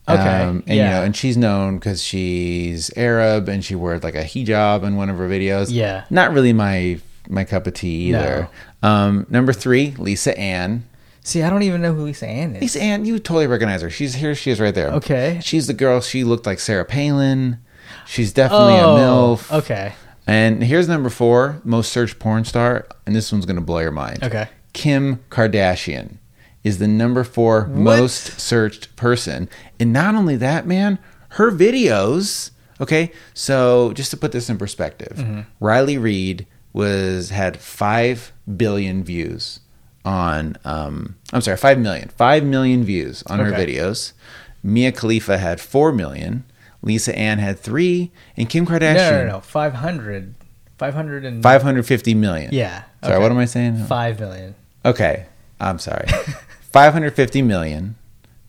Okay. Um, and, yeah. you know, and she's known because she's Arab and she wore like a hijab in one of her videos. Yeah. Not really my my cup of tea either. No. Um, number three, Lisa Ann. See, I don't even know who Lisa Ann is. Lisa Ann, you totally recognize her. She's here. She is right there. Okay. She's the girl. She looked like Sarah Palin. She's definitely oh, a MILF. Okay. And here's number four, most searched porn star. And this one's going to blow your mind. Okay. Kim Kardashian is the number four what? most searched person. And not only that, man, her videos. Okay. So just to put this in perspective, mm-hmm. Riley Reed was had five billion views. On, um, I'm sorry, five million, five million views on okay. her videos. Mia Khalifa had four million. Lisa Ann had three, and Kim Kardashian. No, no, no, no. five hundred, five hundred and five hundred fifty million. Yeah. Okay. Sorry, what am I saying? Five million. Okay, I'm sorry. five hundred fifty million.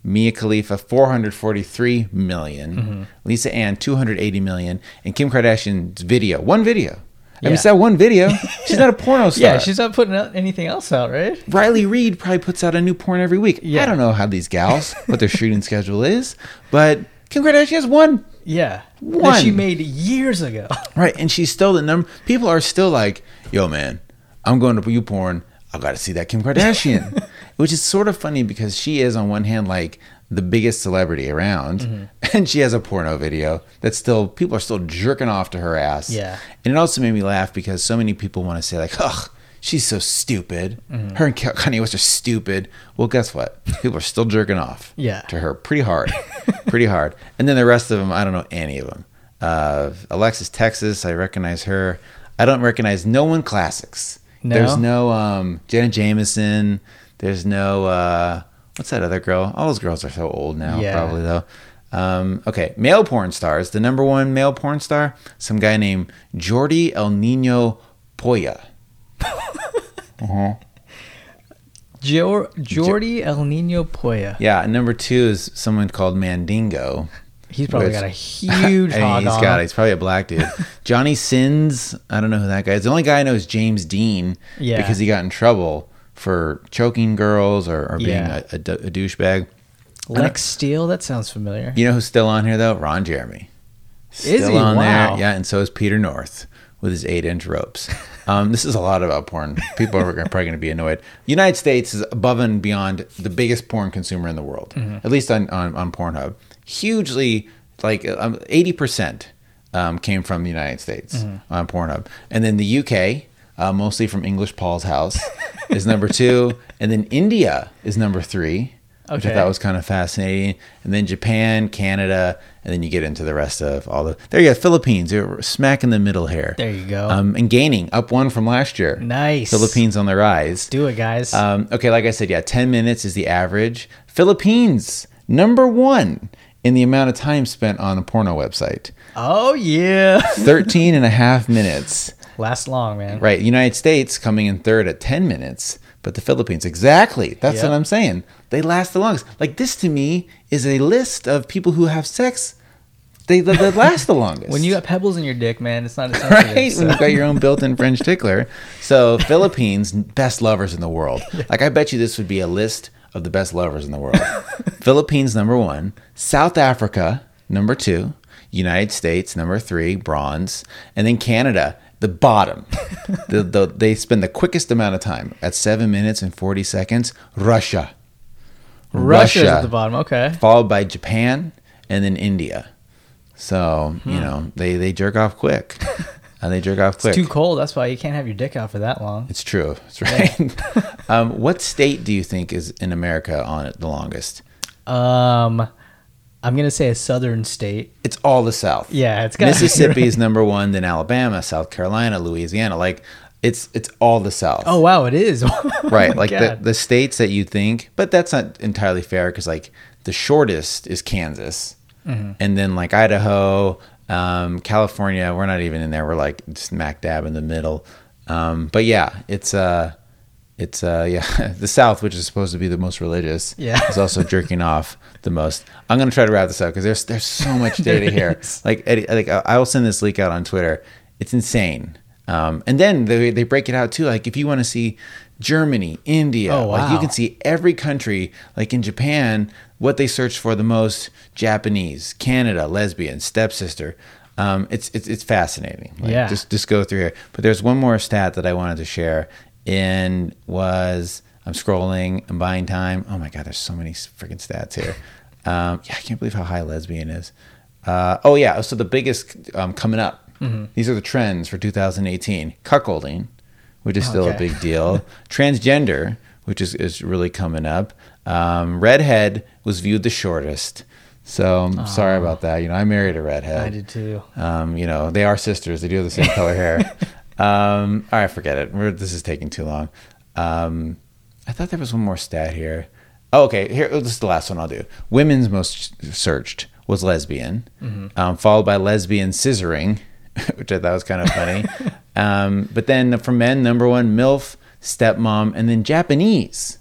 Mia Khalifa four hundred forty three million. Mm-hmm. Lisa Ann two hundred eighty million, and Kim Kardashian's video, one video. Yeah. I mean, it's that one video. She's not a porno star. Yeah, she's not putting out anything else out, right? Riley Reed probably puts out a new porn every week. Yeah. I don't know how these gals, what their shooting schedule is, but Kim Kardashian has one. Yeah. One. That she made years ago. Right, and she's still the number. People are still like, yo, man, I'm going to YouPorn. I've got to see that Kim Kardashian. Which is sort of funny because she is, on one hand, like the biggest celebrity around, mm-hmm. and she has a porno video that's still, people are still jerking off to her ass. Yeah. And it also made me laugh because so many people want to say like, ugh, she's so stupid. Mm-hmm. Her and Kanye West are stupid. Well, guess what? People are still jerking off yeah. to her pretty hard, pretty hard. And then the rest of them, I don't know any of them. Uh, Alexis Texas, I recognize her. I don't recognize no one classics. No? There's no um, Jenna Jameson. There's no... Uh, What's that other girl? All those girls are so old now, yeah. probably, though. Um, okay, male porn stars. The number one male porn star, some guy named Jordi El Nino Poya. uh-huh. Jor- Jordi El Nino Poya. Yeah, and number two is someone called Mandingo. He's probably which, got a huge I mean, hog he's on. Got, he's probably a black dude. Johnny Sins. I don't know who that guy is. The only guy I know is James Dean yeah. because he got in trouble for choking girls or, or being yeah. a, a, d- a douchebag. Lex Steele, that sounds familiar. You know who's still on here, though? Ron Jeremy. Still is he? On wow. there. Yeah, and so is Peter North with his eight-inch ropes. Um, this is a lot about porn. People are probably going to be annoyed. United States is above and beyond the biggest porn consumer in the world, mm-hmm. at least on, on, on Pornhub. Hugely, like um, eighty percent um, came from the United States mm-hmm. on Pornhub. And then the U K, uh, mostly from English Paul's house, is number two, and then India is number three, okay. which I thought was kind of fascinating, and then Japan, Canada, and then you get into the rest of all the... There you go, Philippines, you're smack in the middle here. There you go. Um, and gaining, up one from last year. Nice. Philippines on the rise. Do it, guys. Um, okay, like I said, yeah, ten minutes is the average. Philippines, number one in the amount of time spent on a porno website. Oh, yeah. thirteen and a half minutes. Last long, man. Right. United States coming in third at ten minutes, but the Philippines, exactly. That's yep. what I'm saying. They last the longest. Like, this to me is a list of people who have sex. They, they, they last the longest. When you got pebbles in your dick, man, it's not as right? So. When you've got your own built-in French tickler. So, Philippines, best lovers in the world. Like, I bet you this would be a list of the best lovers in the world. Philippines, number one. South Africa, number two. United States, number three, bronze. And then Canada, the bottom. the, the, they spend the quickest amount of time at seven minutes and forty seconds. Russia. Russia is at the bottom, okay. Followed by Japan and then India. So, hmm. you know, they, they jerk off quick. And they jerk off quick. It's too cold. That's why you can't have your dick out for that long. It's true. That's right. Yeah. um, what state do you think is in America on it the longest? Um... I'm going to say a southern state. It's all the South. Yeah, it's got Mississippi right. is number one, then Alabama, South Carolina, Louisiana. Like, it's it's all the South. Oh, wow, it is. Right, oh like the, the states that you think, but that's not entirely fair because, like, the shortest is Kansas. Mm-hmm. And then, like, Idaho, um, California, we're not even in there. We're, like, smack dab in the middle. Um, but, yeah, it's... Uh, It's, uh, yeah, the South, which is supposed to be the most religious, yeah. is also jerking off the most. I'm going to try to wrap this up because there's there's so much data here. Like, like I will send this leak out on Twitter. It's insane. Um, and then they they break it out too. Like if you want to see Germany, India, oh, wow. like you can see every country. Like in Japan, what they search for the most: Japanese, Canada, lesbian, stepsister. Um, it's it's it's fascinating. Like, yeah. Just just go through here. But there's one more stat that I wanted to share. And was I'm scrolling and buying time. Oh my god, there's so many freaking stats here. Um, yeah, I can't believe how high lesbian is. Uh, oh yeah, so the biggest um, coming up. Mm-hmm. These are the trends for two thousand eighteen. Cuckolding, which is still okay. a big deal. Transgender, which is, is really coming up. Um, redhead was viewed the shortest. So I'm Aww. sorry about that. You know, I married a redhead. I did too. Um, you know, they are sisters. They do have the same color hair. Um, all right, forget it. We're, this is taking too long. Um, I thought there was one more stat here. Oh, okay, here this is the last one I'll do. Women's most searched was lesbian, mm-hmm. um, followed by lesbian scissoring. Which I thought was kind of funny. Um, but then for men, number one, MILF, stepmom, and then Japanese,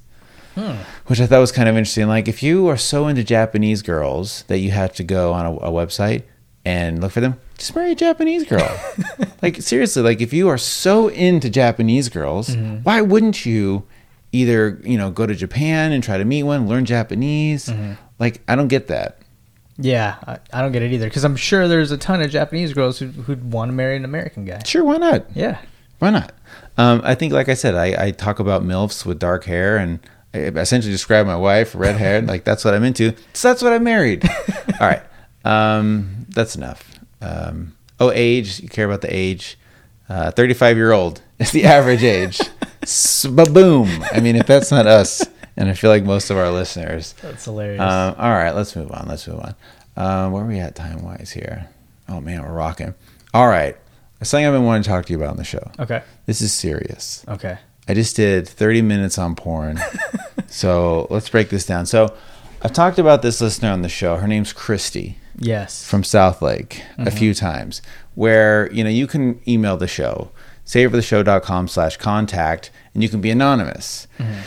hmm. which I thought was kind of interesting. Like, if you are so into Japanese girls that you have to go on a, a website and look for them, just marry a Japanese girl. Like, seriously, like, if you are so into Japanese girls, mm-hmm. why wouldn't you either, you know, go to Japan and try to meet one, learn Japanese? Mm-hmm. Like, I don't get that. Yeah, I, I don't get it either, because I'm sure there's a ton of Japanese girls who, who'd want to marry an American guy. Sure, why not? Yeah. Why not? Um, I think, like I said, I, I talk about MILFs with dark hair, and I essentially describe my wife, red hair, like that's what I'm into, so that's what I married. All right, um, that's enough. Um, oh, age, you care about the age. Uh, thirty-five-year-old is the average age. Ba-boom. I mean, if that's not us... And I feel like most of our listeners. That's hilarious. Um, all right, let's move on. Let's move on. Um, where are we at time-wise here? Oh, man, we're rocking. All right. There's something I've been wanting to talk to you about on the show. Okay. This is serious. Okay. I just did thirty minutes on porn. So let's break this down. So I've talked about this listener on the show. Her name's Christy. Yes. From Southlake mm-hmm. a few times. Where, you know, you can email the show, savefortheshow.com slash contact, and you can be anonymous. Mm-hmm.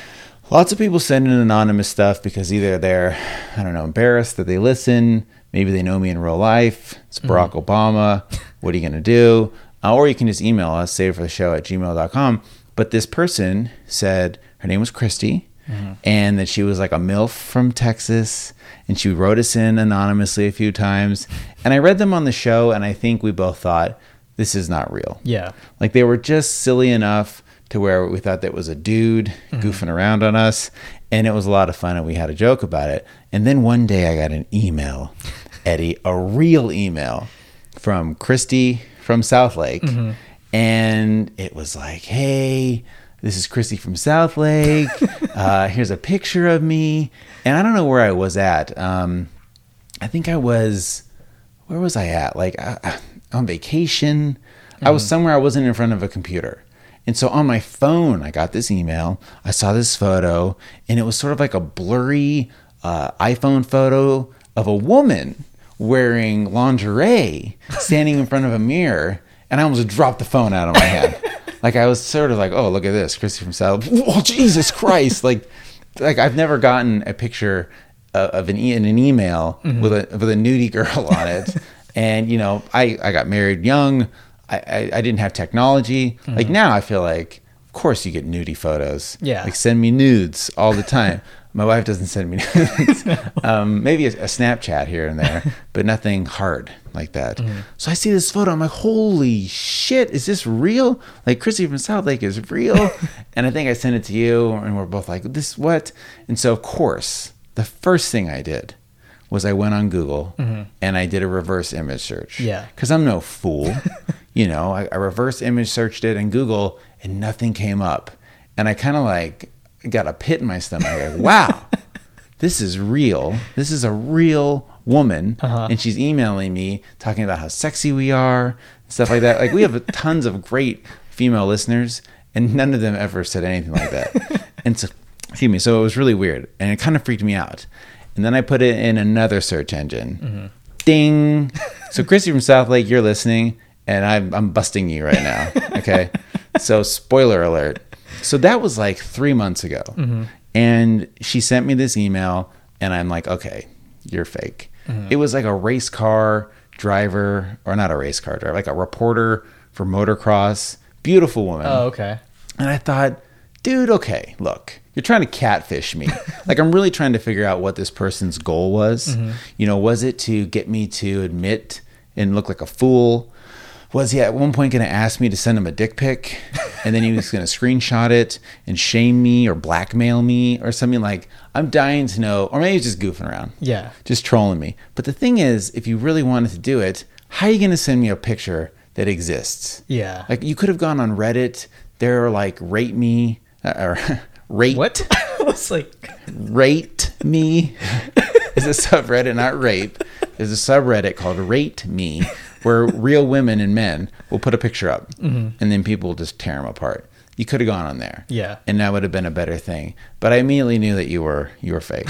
Lots of people send in anonymous stuff because either they're, I don't know, embarrassed that they listen. Maybe they know me in real life. It's Barack mm-hmm. Obama. What are you going to do? Uh, or you can just email us, savefortheshow at gmail dot com. But this person said her name was Christy mm-hmm. and that she was like a MILF from Texas. And she wrote us in anonymously a few times. And I read them on the show and I think we both thought, this is not real. Yeah. Like they were just silly enough to where we thought that was a dude mm-hmm. goofing around on us. And it was a lot of fun, and we had a joke about it. And then one day I got an email, Eddie, a real email from Christy from Southlake. Mm-hmm. And it was like, hey, this is Christy from Southlake. uh, here's a picture of me. And I don't know where I was at. Um, I think I was, where was I at? Like uh, on vacation. Mm-hmm. I was somewhere I wasn't in front of a computer. And so on my phone, I got this email, I saw this photo, and it was sort of like a blurry uh, iPhone photo of a woman wearing lingerie standing in front of a mirror, and I almost dropped the phone out of my hand. Like, I was sort of like, oh, look at this, Christy from South. Oh, Jesus Christ. Like, like I've never gotten a picture of, of an, e- in an email mm-hmm. with, a, with a nudie girl on it. And, you know, I, I got married young. I, I didn't have technology. Mm-hmm. Like now I feel like, of course you get nudie photos. Yeah. Like send me nudes all the time. My wife doesn't send me nudes. No. Um, maybe a, a Snapchat here and there, but nothing hard like that. Mm-hmm. So I see this photo. I'm like, holy shit, is this real? Like Christy from Southlake is real. And I think I sent it to you and we're both like, this what? And so of course, the first thing I did was I went on Google mm-hmm. and I did a reverse image search. Yeah. Because I'm no fool. You know, I, I reverse image searched it in Google and nothing came up. And I kind of like got a pit in my stomach. Like, wow, this is real. This is a real woman. Uh-huh. And she's emailing me talking about how sexy we are, stuff like that. Like we have tons of great female listeners and none of them ever said anything like that. And so, excuse me, so it was really weird and it kind of freaked me out. And then I put it in another search engine. Mm-hmm. Ding. So Christy from Southlake, you're listening. And I'm, I'm busting you right now, okay? So spoiler alert. So that was like three months ago. Mm-hmm. And she sent me this email, and I'm like, okay, you're fake. Mm-hmm. It was like a race car driver, or not a race car driver, like a reporter for motocross Beautiful woman. Oh, okay. And I thought, dude, okay, look, you're trying to catfish me. Like, I'm really trying to figure out what this person's goal was. Mm-hmm. You know, was it to get me to admit and look like a fool? Was he at one point going to ask me to send him a dick pic, and then he was going to screenshot it and shame me or blackmail me or something? Like, I'm dying to know. Or maybe he's just goofing around. Yeah. Just trolling me. But the thing is, if you really wanted to do it, how are you going to send me a picture that exists? Yeah. Like, you could have gone on Reddit. There are, like, rate me. Uh, or rate. What? I was like. Rate me. Is a subreddit, not rape. There's a subreddit called Rate Me, where real women and men will put a picture up, mm-hmm. and then people will just tear them apart. You could have gone on there. Yeah. And that would have been a better thing. But I immediately knew that you were you were fake.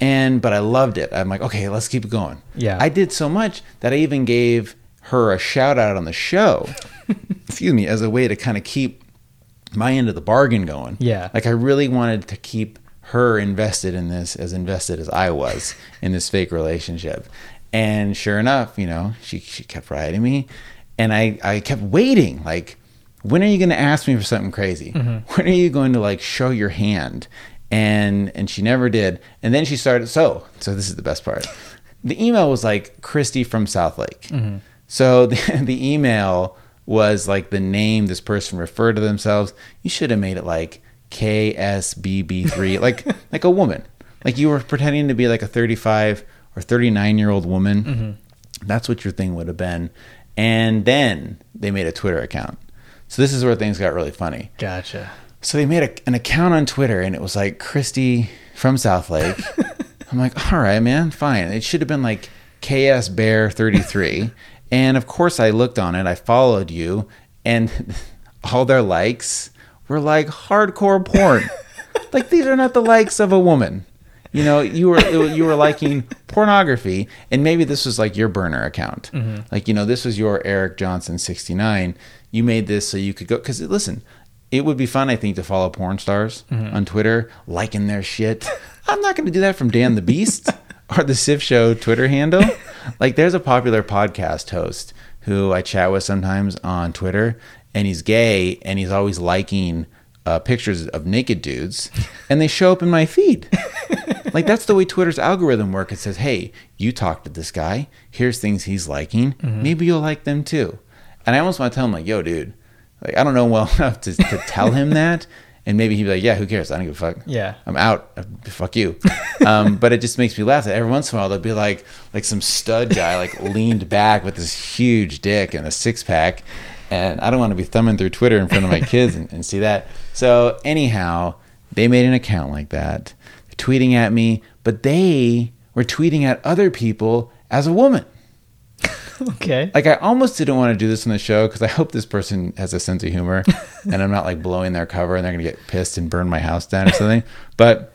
and but I loved it. I'm like, okay, let's keep going. Yeah. I did so much that I even gave her a shout out on the show. Excuse me, as a way to kind of keep my end of the bargain going. Yeah. Like, I really wanted to keep her invested in this, as invested as I was in this fake relationship. And sure enough, you know, she she kept riding me, and I, I kept waiting. Like, when are you going to ask me for something crazy? Mm-hmm. When are you going to, like, show your hand? And and she never did. And then she started. So so this is the best part. The email was like Christy from South Lake. Mm-hmm. So the, the email was like the name this person referred to themselves. You should have made it like K S B B three, like like a woman. Like, you were pretending to be like a thirty-five or thirty-nine year old woman. Mm-hmm. That's what your thing would have been. And then they made a Twitter account. So this is where things got really funny. Gotcha. So they made a, an account on Twitter, and it was like Christy from South Lake. I'm like, all right, man, fine. It should have been like K S Bear thirty-three. And of course I looked on it. I followed you, and all their likes were like hardcore porn. Like, these are not the likes of a woman. You know, you were you were liking pornography, and maybe this was like your burner account. Mm-hmm. Like, you know, this was your Eric Johnson sixty-nine. You made this so you could go, because listen, it would be fun, I think, to follow porn stars mm-hmm. on Twitter, liking their shit. I'm not going to do that from Dan the Beast or the Sif Show Twitter handle. Like, there's a popular podcast host who I chat with sometimes on Twitter, and he's gay, and he's always liking uh, pictures of naked dudes, and they show up in my feed. Like, that's the way Twitter's algorithm works. It says, hey, you talked to this guy. Here's things he's liking. Mm-hmm. Maybe you'll like them too. And I almost want to tell him, like, yo, dude, like, I don't know well enough to, to tell him that. And maybe he'd be like, yeah, who cares? I don't give a fuck. Yeah. I'm out. Fuck you. Um, but it just makes me laugh that every once in a while, there'll be like, like some stud guy, like, leaned back with this huge dick and a six pack. And I don't want to be thumbing through Twitter in front of my kids and, and see that. So anyhow, they made an account like that, tweeting at me, but they were tweeting at other people as a woman. Okay. Like, I almost didn't want to do this on the show because I hope this person has a sense of humor and I'm not, like, blowing their cover and they're going to get pissed and burn my house down or something. But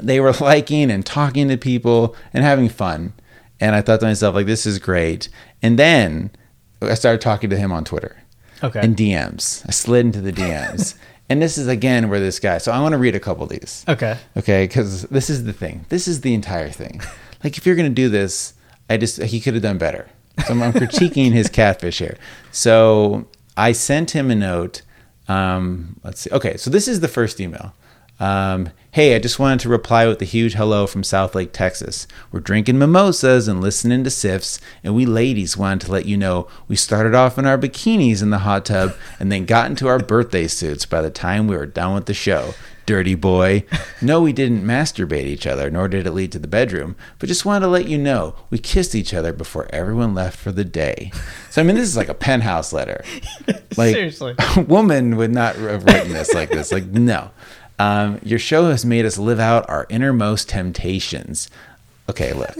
they were liking and talking to people and having fun. And I thought to myself, like, this is great. And then I started talking to him on Twitter. Okay. In D Ms. I slid into the D Ms. And this is, again, where this guy... So I want to read a couple of these. Okay. Okay, because this is the thing. This is the entire thing. Like, if you're going to do this, I just... He could have done better. So I'm, I'm critiquing his catfish here. So I sent him a note. Um, let's see. Okay, so this is the first email. Um, hey, I just wanted to reply with a huge hello from South Lake, Texas. We're drinking mimosas and listening to S I Fs, and we ladies wanted to let you know we started off in our bikinis in the hot tub and then got into our birthday suits by the time we were done with the show. Dirty boy. No, we didn't masturbate each other, nor did it lead to the bedroom, but just wanted to let you know we kissed each other before everyone left for the day. So, I mean, this is like a Penthouse letter. Like, seriously. A woman would not have written this like this. Like, no. Um, your show has made us live out our innermost temptations. Okay, look.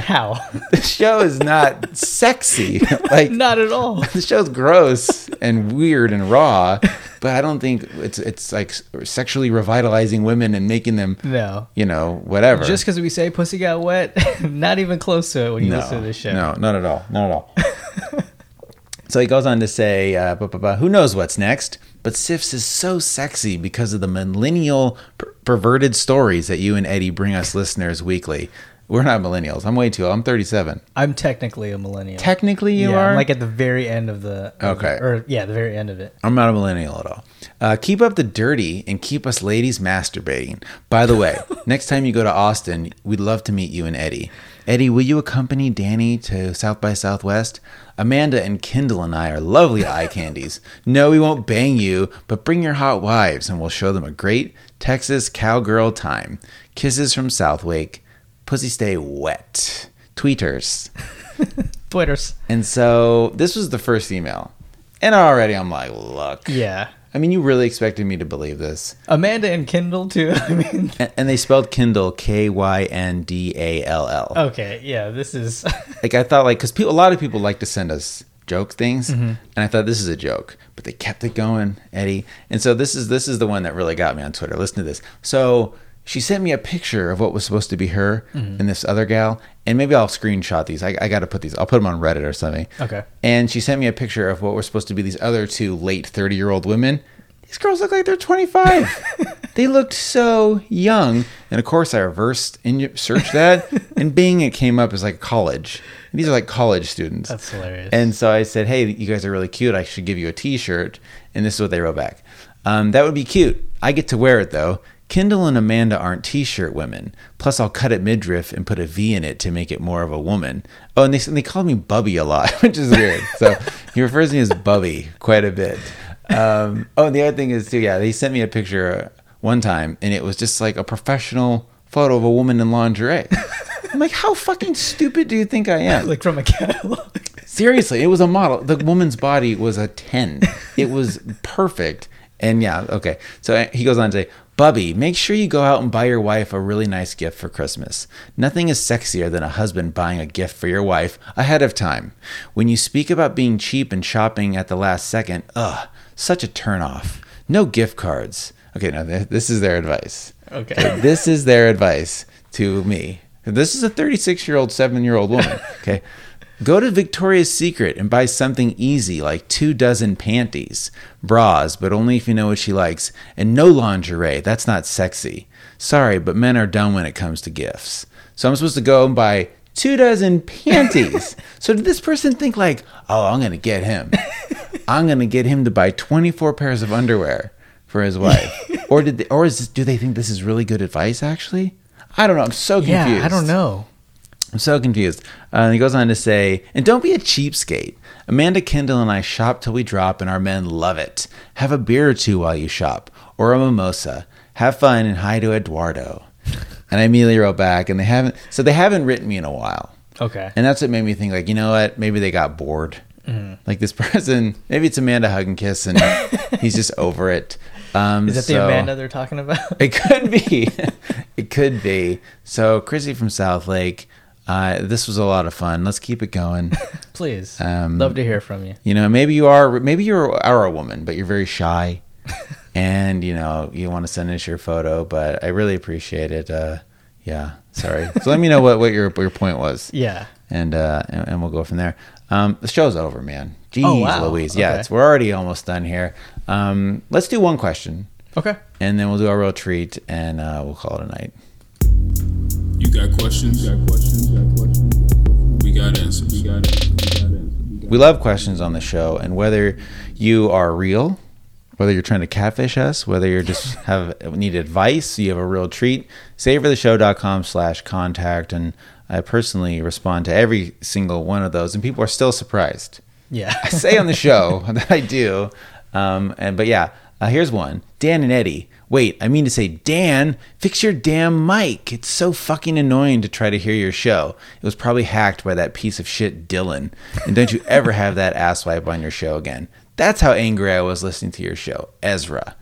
How? The show is not sexy. Like, not at all. The show's gross and weird and raw, but I don't think it's it's like sexually revitalizing women and making them, no. you know, whatever. Just because we say pussy got wet, not even close to it when you no, listen to this show. No, not at all. Not at all. So he goes on to say, uh, bah, bah, bah, who knows what's next? But S I Fs is so sexy because of the millennial per- perverted stories that you and Eddie bring us listeners weekly. We're not millennials. I'm way too old. I'm thirty-seven. I'm technically a millennial. Technically you yeah, are? I'm like at the very end of the... Of okay. The, or yeah, the very end of it. I'm not a millennial at all. Uh, keep up the dirty and keep us ladies masturbating. By the way, next time you go to Austin, we'd love to meet you and Eddie. Eddie, will you accompany Danny to South by Southwest? Amanda and Kendall and I are lovely eye candies. No, we won't bang you, but bring your hot wives and we'll show them a great Texas cowgirl time. Kisses from Southwake. Pussy stay wet. Tweeters. Tweeters. And so this was the first email. And already I'm like, look. Yeah. I mean, you really expected me to believe this. Amanda and Kindle, too. I mean, and, and they spelled Kindle K Y N D A L L. Okay. Yeah, this is. Like, I thought, like, because a lot of people like to send us joke things. Mm-hmm. And I thought, this is a joke. But they kept it going, Eddie. And so this is this is the one that really got me on Twitter. Listen to this. So... She sent me a picture of what was supposed to be her mm-hmm. and this other gal. And maybe I'll screenshot these. I, I got to put these. I'll put them on Reddit or something. Okay. And she sent me a picture of what were supposed to be these other two late thirty-year-old women. These girls look like they're twenty-five. They looked so young. And, of course, I reversed and searched that. And bing, it came up as, like, college. And these are, like, college students. That's hilarious. And so I said, hey, you guys are really cute. I should give you a T-shirt. And this is what they wrote back. Um, that would be cute. I get to wear it, though. Kendall and Amanda aren't T-shirt women. Plus, I'll cut it midriff and put a V in it to make it more of a woman. Oh, and they and they called me Bubby a lot, which is weird. So he refers to me as Bubby quite a bit. Um, oh, and the other thing is, too, yeah, they sent me a picture one time, and it was just like a professional photo of a woman in lingerie. I'm like, how fucking stupid do you think I am? Like from a catalog. Seriously, it was a model. The woman's body was a ten. It was perfect. And yeah, okay. So he goes on to say, Bubby, make sure you go out and buy your wife a really nice gift for Christmas. Nothing is sexier than a husband buying a gift for your wife ahead of time. When you speak about being cheap and shopping at the last second, ugh, such a turnoff. No gift cards. Okay, now th- this is their advice. Okay. okay. This is their advice to me. This is a thirty-six-year-old, seven-year-old woman. Okay. Go to Victoria's Secret and buy something easy like two dozen panties, bras, but only if you know what she likes, and no lingerie. That's not sexy. Sorry, but men are dumb when it comes to gifts. So I'm supposed to go and buy two dozen panties. So did this person think like, oh, I'm going to get him. I'm going to get him to buy twenty-four pairs of underwear for his wife. Or did they, or is this, do they think this is really good advice actually? I don't know. I'm so confused. Yeah, I don't know. I'm so confused. Uh, and he goes on to say, and don't be a cheapskate. Amanda, Kendall, and I shop till we drop, and our men love it. Have a beer or two while you shop, or a mimosa. Have fun, and hi to Eduardo. And I immediately wrote back, and they haven't, so they haven't written me in a while. Okay. And that's what made me think, like, you know what? Maybe they got bored. Mm. Like this person, maybe it's Amanda Hug and Kiss, and he's just over it. Um, Is that so, the Amanda they're talking about? It could be. It could be. So Chrissy from Southlake. Uh, this was a lot of fun. Let's keep it going. Please. Um, Love to hear from you. You know, maybe you are, maybe you are a woman, but you're very shy and, you know, you want to send us your photo, but I really appreciate it. Uh, yeah. Sorry. So let me know what, what your, your point was. Yeah. And, uh, and, and we'll go from there. Um, the show's over, man. Jeez, oh, wow. Louise. Okay. Yeah. It's, we're already almost done here. Um, let's do one question. Okay. And then we'll do our real treat and, uh, we'll call it a night. You got questions? Got questions? Got questions? We got answers. We got answers. We got answers. We love questions on the show, and whether you are real, whether you're trying to catfish us, whether you're just have need advice, you have a real treat. save for the show dot com slash contact, and I personally respond to every single one of those, and people are still surprised. Yeah, I say on the show that I do, um, and but yeah, uh, here's one: Dan and Eddie. Wait, I mean to say, Dan, fix your damn mic. It's so fucking annoying to try to hear your show. It was probably hacked by that piece of shit Dylan. And don't you ever have that asswipe on your show again. That's how angry I was listening to your show, Ezra.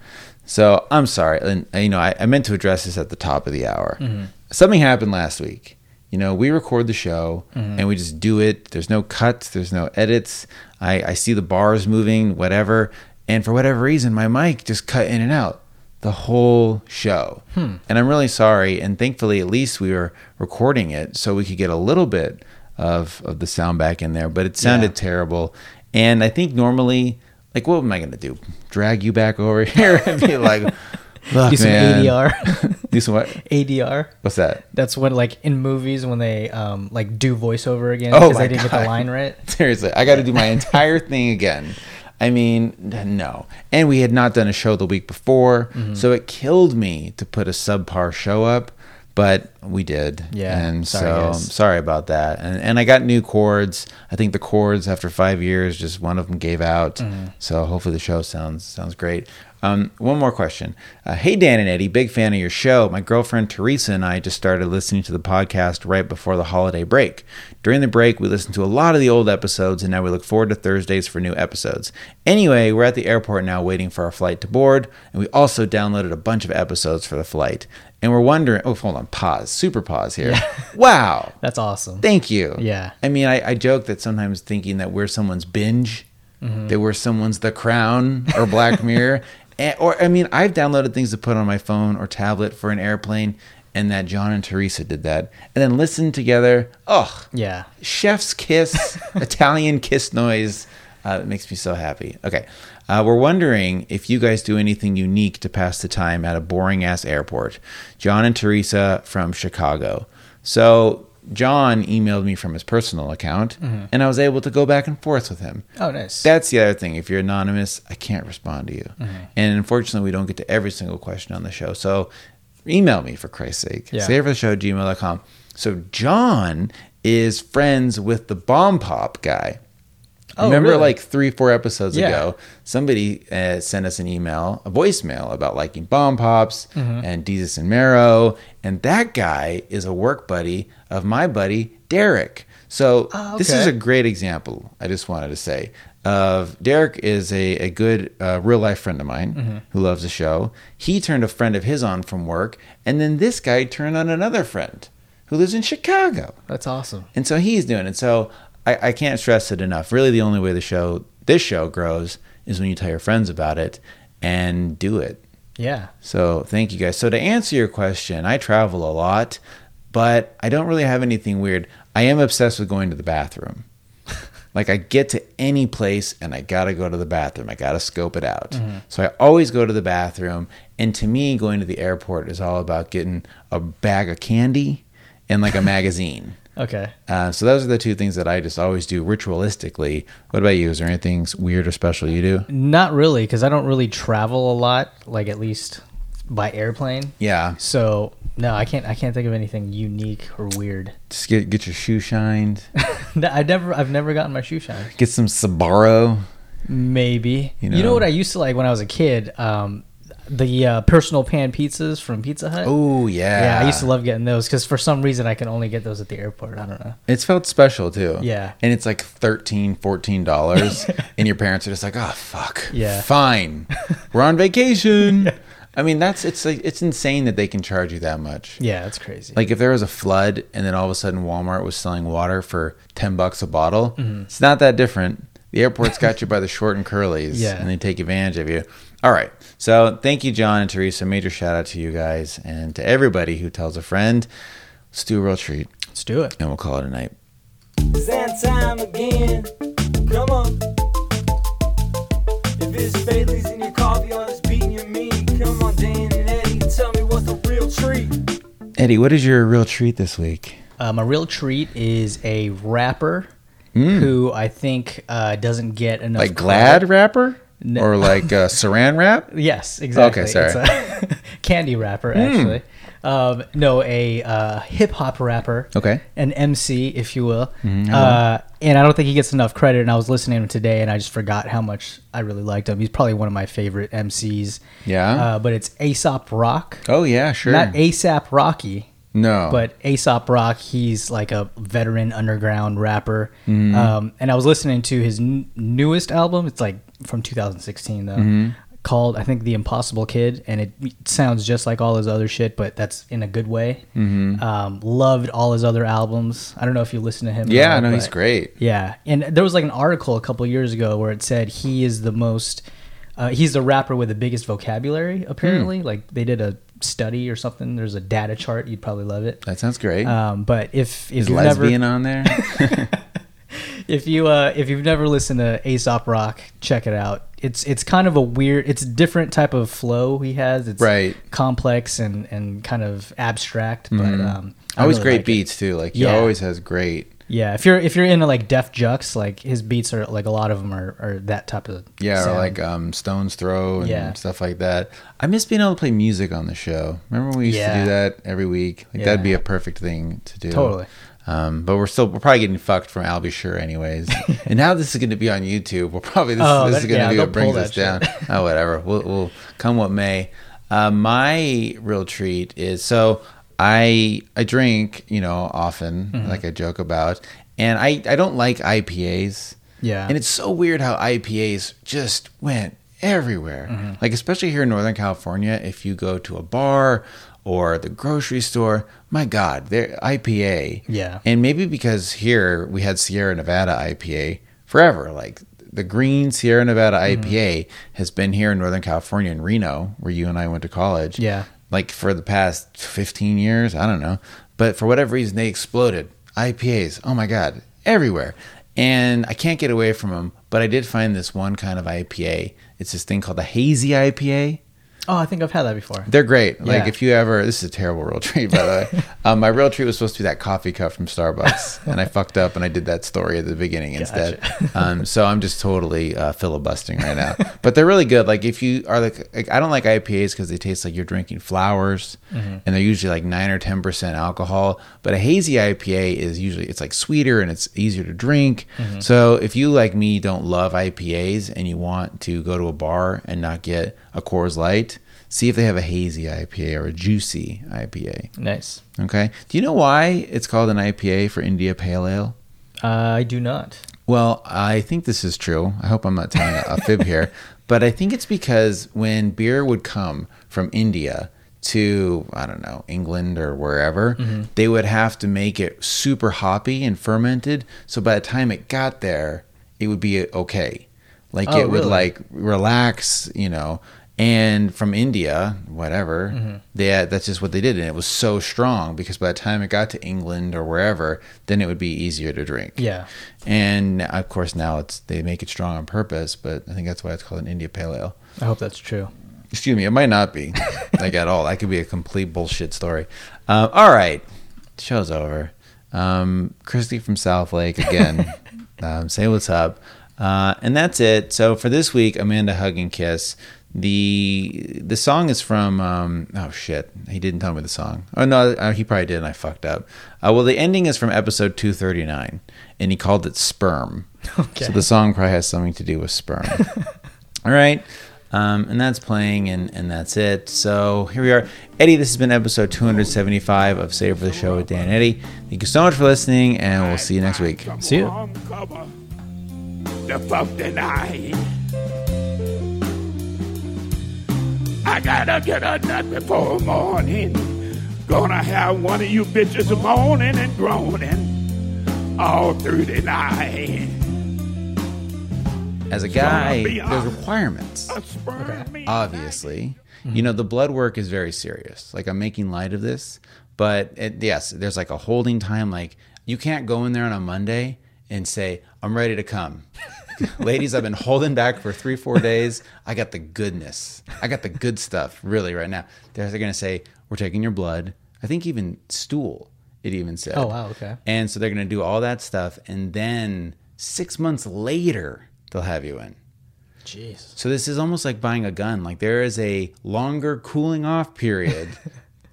So I'm sorry. And, you know, I, I meant to address this at the top of the hour. Mm-hmm. Something happened last week. You know, we record the show mm-hmm. and we just do it. There's no cuts. There's no edits. I, I see the bars moving, whatever. And for whatever reason, my mic just cut in and out. The whole show. Hmm. And I'm really sorry. And thankfully, at least we were recording it so we could get a little bit of, of the sound back in there. But it sounded yeah. terrible. And I think normally, like, what am I going to do? Drag you back over here and be like, Look, do some man. A D R. Do some what? A D R. What's that? That's when, like, in movies when they um like do voiceover again because oh they didn't God. get the line right. Seriously, I got to do my entire thing again. I mean, no. And we had not done a show the week before, mm-hmm. so it killed me to put a subpar show up, but we did. Yeah. And sorry, so guys. sorry about that. And and I got new cords. I think the cords after five years, just one of them gave out. Mm-hmm. So hopefully the show sounds sounds great. Um, one more question. Uh, hey, Dan and Eddie, big fan of your show. My girlfriend Teresa and I just started listening to the podcast right before the holiday break. During the break, we listened to a lot of the old episodes, and now we look forward to Thursdays for new episodes. Anyway, we're at the airport now waiting for our flight to board, and we also downloaded a bunch of episodes for the flight. And we're wondering, oh, hold on, pause, super pause here. Yeah. Wow. That's awesome. Thank you. Yeah. I mean, I, I joke that sometimes thinking that we're someone's binge, mm-hmm. that we're someone's The Crown or Black Mirror. And, or I mean, I've downloaded things to put on my phone or tablet for an airplane, and that John and Teresa did that, and then listened together. Oh, yeah, chef's kiss, Italian kiss noise. Uh, it makes me so happy. Okay, uh, we're wondering if you guys do anything unique to pass the time at a boring ass airport. John and Teresa from Chicago. So John emailed me from his personal account, mm-hmm. and I was able to go back and forth with him. Oh, nice. That's the other thing. If you're anonymous, I can't respond to you. Mm-hmm. And unfortunately, we don't get to every single question on the show. So email me, for Christ's sake. Yeah. save for the show at gmail dot com. So John is friends with the Bomb Pop guy. Oh, Remember really? like three, four episodes yeah. ago, somebody uh, sent us an email, a voicemail about liking Bomb Pops mm-hmm. and Jesus and Mero. And that guy is a work buddy of my buddy, Derek. So oh, okay. this is a great example, I just wanted to say, of Derek is a, a good uh, real life friend of mine mm-hmm. who loves the show. He turned a friend of his on from work. And then this guy turned on another friend who lives in Chicago. That's awesome. And so he's doing it. So I, I can't stress it enough. Really, the only way the show, this show grows is when you tell your friends about it and do it. Yeah. So thank you guys. So to answer your question, I travel a lot, but I don't really have anything weird. I am obsessed with going to the bathroom. Like I get to any place and I got to go to the bathroom. I got to scope it out. Mm-hmm. So I always go to the bathroom. And to me, going to the airport is all about getting a bag of candy and like a magazine. Okay. Uh, so those are the two things that I just always do ritualistically. What about you? Is there anything weird or special you do? Not really, because I don't really travel a lot, like at least by airplane. Yeah. So no, I can't. I can't think of anything unique or weird. Just get get your shoe shined. no, I never. I've never gotten my shoe shined. Get some Sbarro. Maybe. You know, you know what I used to like when I was a kid. Um, The uh, personal pan pizzas from Pizza Hut. Oh, yeah. Yeah, I used to love getting those because for some reason I can only get those at the airport. I don't know. It's felt special, too. Yeah. And it's like thirteen dollars, fourteen dollars. And your parents are just like, oh, fuck. Yeah. Fine. We're on vacation. Yeah. I mean, that's it's like, it's insane that they can charge you that much. Yeah, it's crazy. Like if there was a flood and then all of a sudden Walmart was selling water for ten bucks a bottle, mm-hmm. it's not that different. The airport's got you by the short and curlies, yeah. and they take advantage of you. All right. So thank you, John and Teresa. Major shout out to you guys and to everybody who tells a friend. Let's do a real treat. Let's do it. And we'll call it a night. It's that time again. Come on. If it's Bailey's in your coffee or it's beating your meat, come on, Dan and Eddie, tell me what's the real treat. Eddie, what is your real treat this week? Uh, my real treat is a rapper mm. who I think uh, doesn't get enough. Like Glad rapper? No. Or like a Saran wrap? Yes, exactly. Okay, sorry. It's a candy wrapper, actually. Mm. Um, no, a uh, hip-hop rapper. Okay. An M C, if you will. Mm-hmm. Uh, and I don't think he gets enough credit, and I was listening to him today, and I just forgot how much I really liked him. He's probably one of my favorite M Cs. Yeah? Uh, but it's Aesop Rock. Oh, yeah, sure. Not Aesop Rocky. No. But Aesop Rock, he's like a veteran underground rapper. Mm-hmm. Um, and I was listening to his n- newest album. It's like from two thousand sixteen, though, mm-hmm. called, I think, The Impossible Kid. And it sounds just like all his other shit, but that's in a good way. Mm-hmm. Um, loved all his other albums. I don't know if you listen to him. Yeah, no, he's great. Yeah. And there was like an article a couple years ago where it said he is the most, uh, he's the rapper with the biggest vocabulary, apparently. Mm. Like they did a study or something. There's a data chart. You'd probably love it. That sounds great. Um, but if, if is lesbian never... on there? If you uh, if you've never listened to Aesop Rock, check it out. It's it's kind of a weird, it's a different type of flow he has. It's right. complex and, and kind of abstract. But mm-hmm. um, I always really great like beats it. too. Like he yeah. always has great. Yeah, if you're if you're into like Def Jux, like his beats are like a lot of them are, are that type of yeah, sound. Or like um, Stone's Throw and yeah. stuff like that. I miss being able to play music on the show. Remember when we used yeah. to do that every week? Like yeah. that'd be a perfect thing to do. Totally. Um, but we're still we're probably getting fucked from Al Bashir anyways. And now this is going to be on YouTube. We'll probably this, oh, this that, is going to yeah, be what brings us shit. down. Oh, whatever. We'll, we'll come what may. Uh, my real treat is so. I I drink, you know, often, mm-hmm. like I joke about, and I, I don't like I P As. Yeah. And it's so weird how I P As just went everywhere. Mm-hmm. Like, especially here in Northern California, if you go to a bar or the grocery store, my God, they're I P A. Yeah. And maybe because here we had Sierra Nevada I P A forever, like the green Sierra Nevada mm-hmm. I P A has been here in Northern California in Reno, where you and I went to college. Yeah. Like for the past fifteen years, I don't know. But for whatever reason, they exploded. I P As, oh my God, everywhere. And I can't get away from them, but I did find this one kind of I P A. It's this thing called a hazy I P A. Oh, I think I've had that before. They're great. Yeah. Like if you ever, this is a terrible real treat, by the way. um, my real treat was supposed to be that coffee cup from Starbucks. And I fucked up and I did that story at the beginning gotcha. instead. Um, so I'm just totally uh, filibustering right now. But they're really good. Like if you are like, like I don't like I P As because they taste like you're drinking flowers. Mm-hmm. And they're usually like nine or ten percent alcohol. But a hazy I P A is usually, it's like sweeter and it's easier to drink. Mm-hmm. So if you like me don't love I P As and you want to go to a bar and not get a Coors Light, see if they have a hazy I P A or a juicy I P A. Nice. Okay. Do you know why it's called an I P A for India Pale Ale? Uh, I do not. Well, I think this is true. I hope I'm not telling a fib here. But I think it's because when beer would come from India to, I don't know, England or wherever, mm-hmm. they would have to make it super hoppy and fermented. So by the time it got there, it would be okay. Like oh, it would really? like relax, you know. And from India, whatever, mm-hmm. they had, that's just what they did. And it was so strong because by the time it got to England or wherever, then it would be easier to drink. Yeah. And, of course, now it's they make it strong on purpose, but I think that's why it's called an India Pale Ale. I hope that's true. Excuse me. It might not be, like, at all. That could be a complete bullshit story. Um, all right. Show's over. Um, Christy from South Lake, again, um, say what's up. Uh, and that's it. So for this week, Amanda Hug and Kiss. The the song is from, um, oh shit, he didn't tell me the song. Oh no, he probably did and I fucked up. Uh, well, the ending is from episode two thirty-nine and he called it Sperm. Okay. So the song probably has something to do with sperm. All right. Um, and that's playing and, and that's it. So here we are. Eddie, this has been episode two seventy-five of Save for the Show with Dan and Eddie. Thank you so much for listening and we'll see you next week. See you. The I gotta get a nut before morning. Gonna have one of you bitches moaning and groaning all through the night. As a guy, there's requirements. Okay. Obviously. Mm-hmm. You know, the blood work is very serious. Like, I'm making light of this. But, it, yes, there's like a holding time. Like, you can't go in there on a Monday and say, I'm ready to come. Ladies, I've been holding back for three, four days. I got the goodness. I got the good stuff, really, right now. They're going to say, we're taking your blood. I think even stool, it even said. Oh, wow, okay. And so they're going to do all that stuff. And then six months later, they'll have you in. Jeez. So this is almost like buying a gun. Like there is a longer cooling off period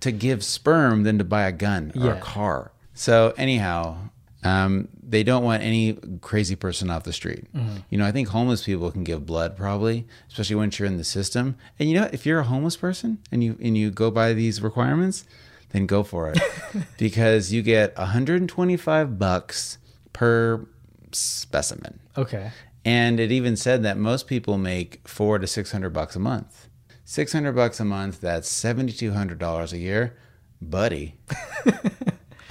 to give sperm than to buy a gun or yeah. a car. So anyhow... Um, they don't want any crazy person off the street. Mm-hmm. You know, I think homeless people can give blood probably, especially once you're in the system. And you know, if you're a homeless person and you and you go by these requirements, then go for it because you get one hundred twenty-five bucks per specimen. Okay. And it even said that most people make four to six hundred bucks a month. Six hundred bucks a month. That's seventy-two hundred dollars a year, buddy.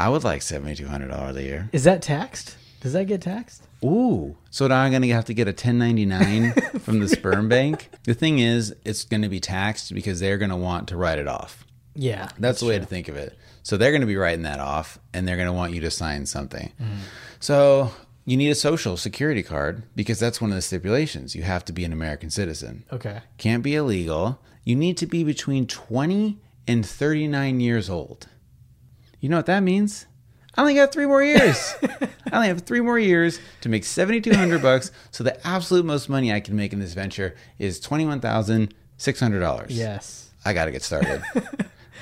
I would like seven thousand two hundred dollars a year. Is that taxed? Does that get taxed? Ooh. So now I'm going to have to get a ten ninety-nine from the sperm bank. The thing is, it's going to be taxed because they're going to want to write it off. Yeah. That's, that's the way true. to think of it. So they're going to be writing that off, and they're going to want you to sign something. Mm. So You need a social security card because that's one of the stipulations. You have to be an American citizen. Okay. Can't be illegal. You need to be between twenty and thirty-nine years old. You know what that means? I only got three more years. I only have three more years to make seventy-two hundred bucks. So the absolute most money I can make in this venture is twenty-one thousand six hundred dollars. Yes. I got to get started.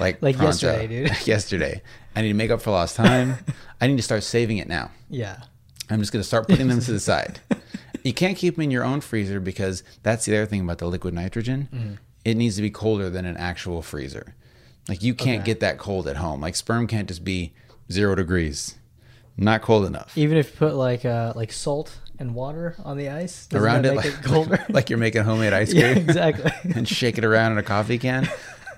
Like, like yesterday, dude. Yesterday. I need to make up for lost time. I need to start saving it now. Yeah. I'm just going to start putting them to the side. You can't keep them in your own freezer because that's the other thing about the liquid nitrogen. Mm-hmm. It needs to be colder than an actual freezer. Like you can't okay. get that cold at home. Like sperm can't just be zero degrees. Not cold enough. Even if you put like uh, like salt and water on the ice, doesn't around that it, make like, it colder? Like you're making homemade ice cream. Yeah, exactly. And shake it around in a coffee can.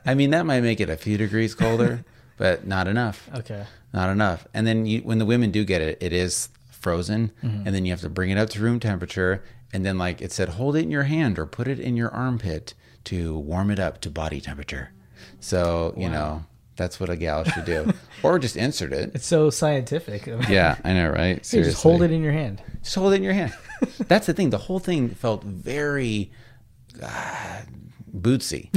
I mean, that might make it a few degrees colder, but not enough. Okay. Not enough. And then you, when the women do get it, it is frozen. Mm-hmm. And then you have to bring it up to room temperature. And then like it said, hold it in your hand or put it in your armpit to warm it up to body temperature. So, wow. you know, that's what a gal should do. Or just insert it. It's so scientific. Yeah, I know, right? Seriously. Just hold it in your hand. Just hold it in your hand. That's the thing. The whole thing felt very uh, bootsy.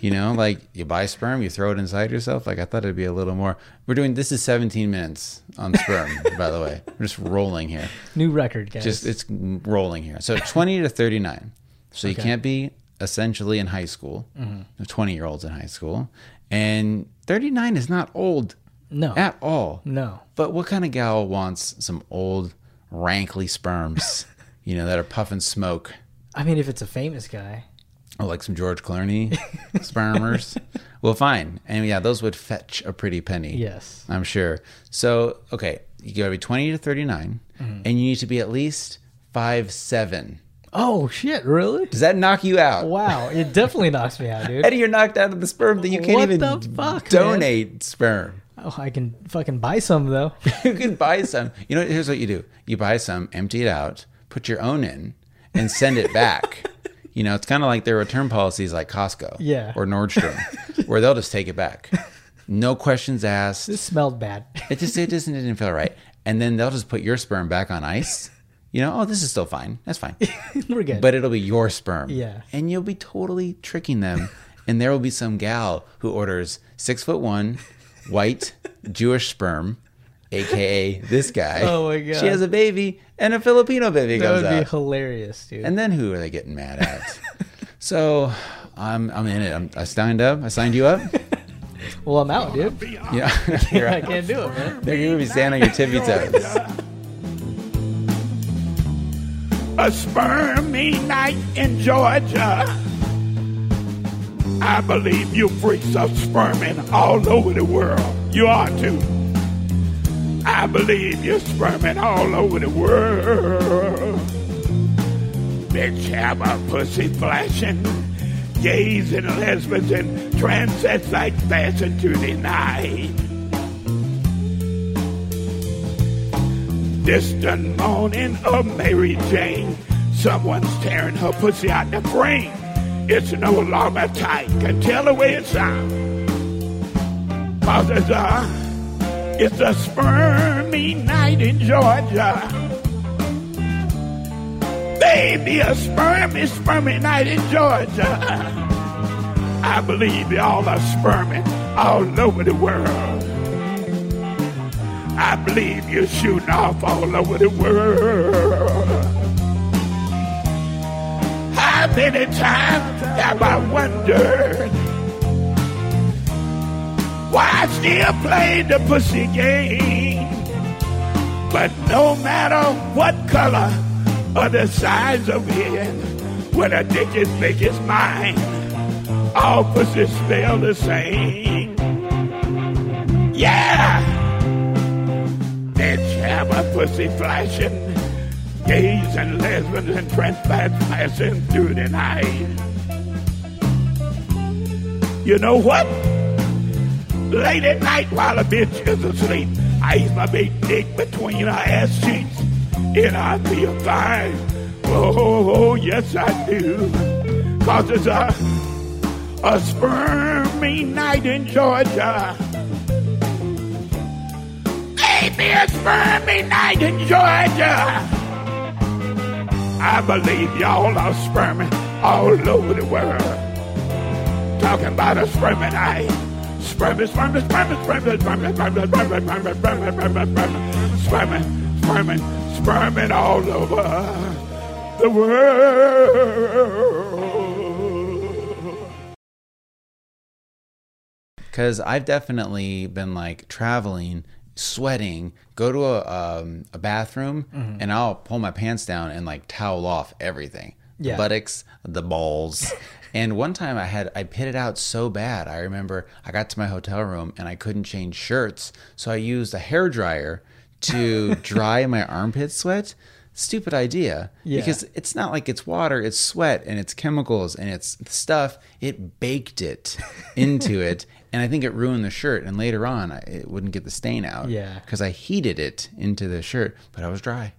You know, like you buy sperm, you throw it inside yourself. Like I thought it'd be a little more. We're doing, this is seventeen minutes on sperm, by the way. We're just rolling here. New record, guys. Just, it's rolling here. So twenty to thirty-nine. So okay. you can't be essentially in high school, mm-hmm. twenty year olds in high school, and thirty-nine is not old. No. At all. No. But what kind of gal wants some old, rankly sperms, you know, that are puffing smoke? I mean, if it's a famous guy. Oh, like some George Clooney spermers? Well, fine. And yeah, those would fetch a pretty penny. Yes. I'm sure. So, okay, you gotta be twenty to thirty-nine, mm-hmm. and you need to be at least five seven. Oh, shit, really? Does that knock you out? Wow, it definitely knocks me out, dude. Eddie, you're knocked out of the sperm that you can't what even the fuck, donate man? Sperm. Oh, I can fucking buy some, though. You can buy some. You know, here's what you do. You buy some, empty it out, put your own in, and send it back. You know, it's kind of like their return policies like Costco yeah. or Nordstrom, where they'll just take it back. No questions asked. This smelled bad. It just it doesn't it didn't feel right. And then they'll just put your sperm back on ice. You know, oh, this is still fine. That's fine. We're good. But it'll be your sperm. Yeah. And you'll be totally tricking them. And there will be some gal who orders six foot one, white, Jewish sperm, a k a this guy. Oh, my God. She has a baby, and a Filipino baby comes out. That would be out. Hilarious, dude. And then who are they getting mad at? So I'm I'm in it. I'm, I signed up. I signed you up. Well, I'm out, dude. Yeah. You're out. I can't do it, man. They're going to be standing on your tippy toes. A spermy night in Georgia. I believe you freaks are sperming all over the world. You are, too. I believe you're sperming all over the world. Bitch, have a pussy flashing, gays and lesbians and transets like fashion to the night. Distant moaning of Mary Jane, someone's tearing her pussy out the brain. It's no longer tight, can tell the way it sounds. Causes are. It's a spermy night in Georgia. Baby, a spermy, spermy night in Georgia. I believe y'all are sperming all over the world. I believe you're shooting off all over the world. How many times have I wondered why I still play the pussy game? But no matter what color or the size of it, when a dick is big as mine, all pussies smell the same. Yeah! Bitch, have a pussy flashing, gays and lesbians and transplants passing through the night. You know what? Late at night while a bitch is asleep, I ease my big dick between her ass cheeks, and I feel fine. Oh, yes I do. Cause it's a, a spermy night in Georgia. Hey, It is Friday night in Georgia. I believe y'all are sperming all over the world. Talking about a sperming night. Sperming, sperming, sperming, sperming, sperming, sperming, sperming, sperming, sperming, sperming, sperming, sperming all over the world. Because I've definitely been like traveling, sweating, go to a um, a bathroom, mm-hmm. and I'll pull my pants down and like towel off everything, yeah. the buttocks, the balls. And one time I had I pitted out so bad. I remember I got to my hotel room and I couldn't change shirts, so I used a hair dryer to dry my armpit sweat. Stupid idea, yeah. because it's not like it's water; it's sweat and it's chemicals and it's stuff. It baked it into it. And I think it ruined the shirt. And later on, I, it wouldn't get the stain out. Yeah. Because I heated it into the shirt, but I was dry.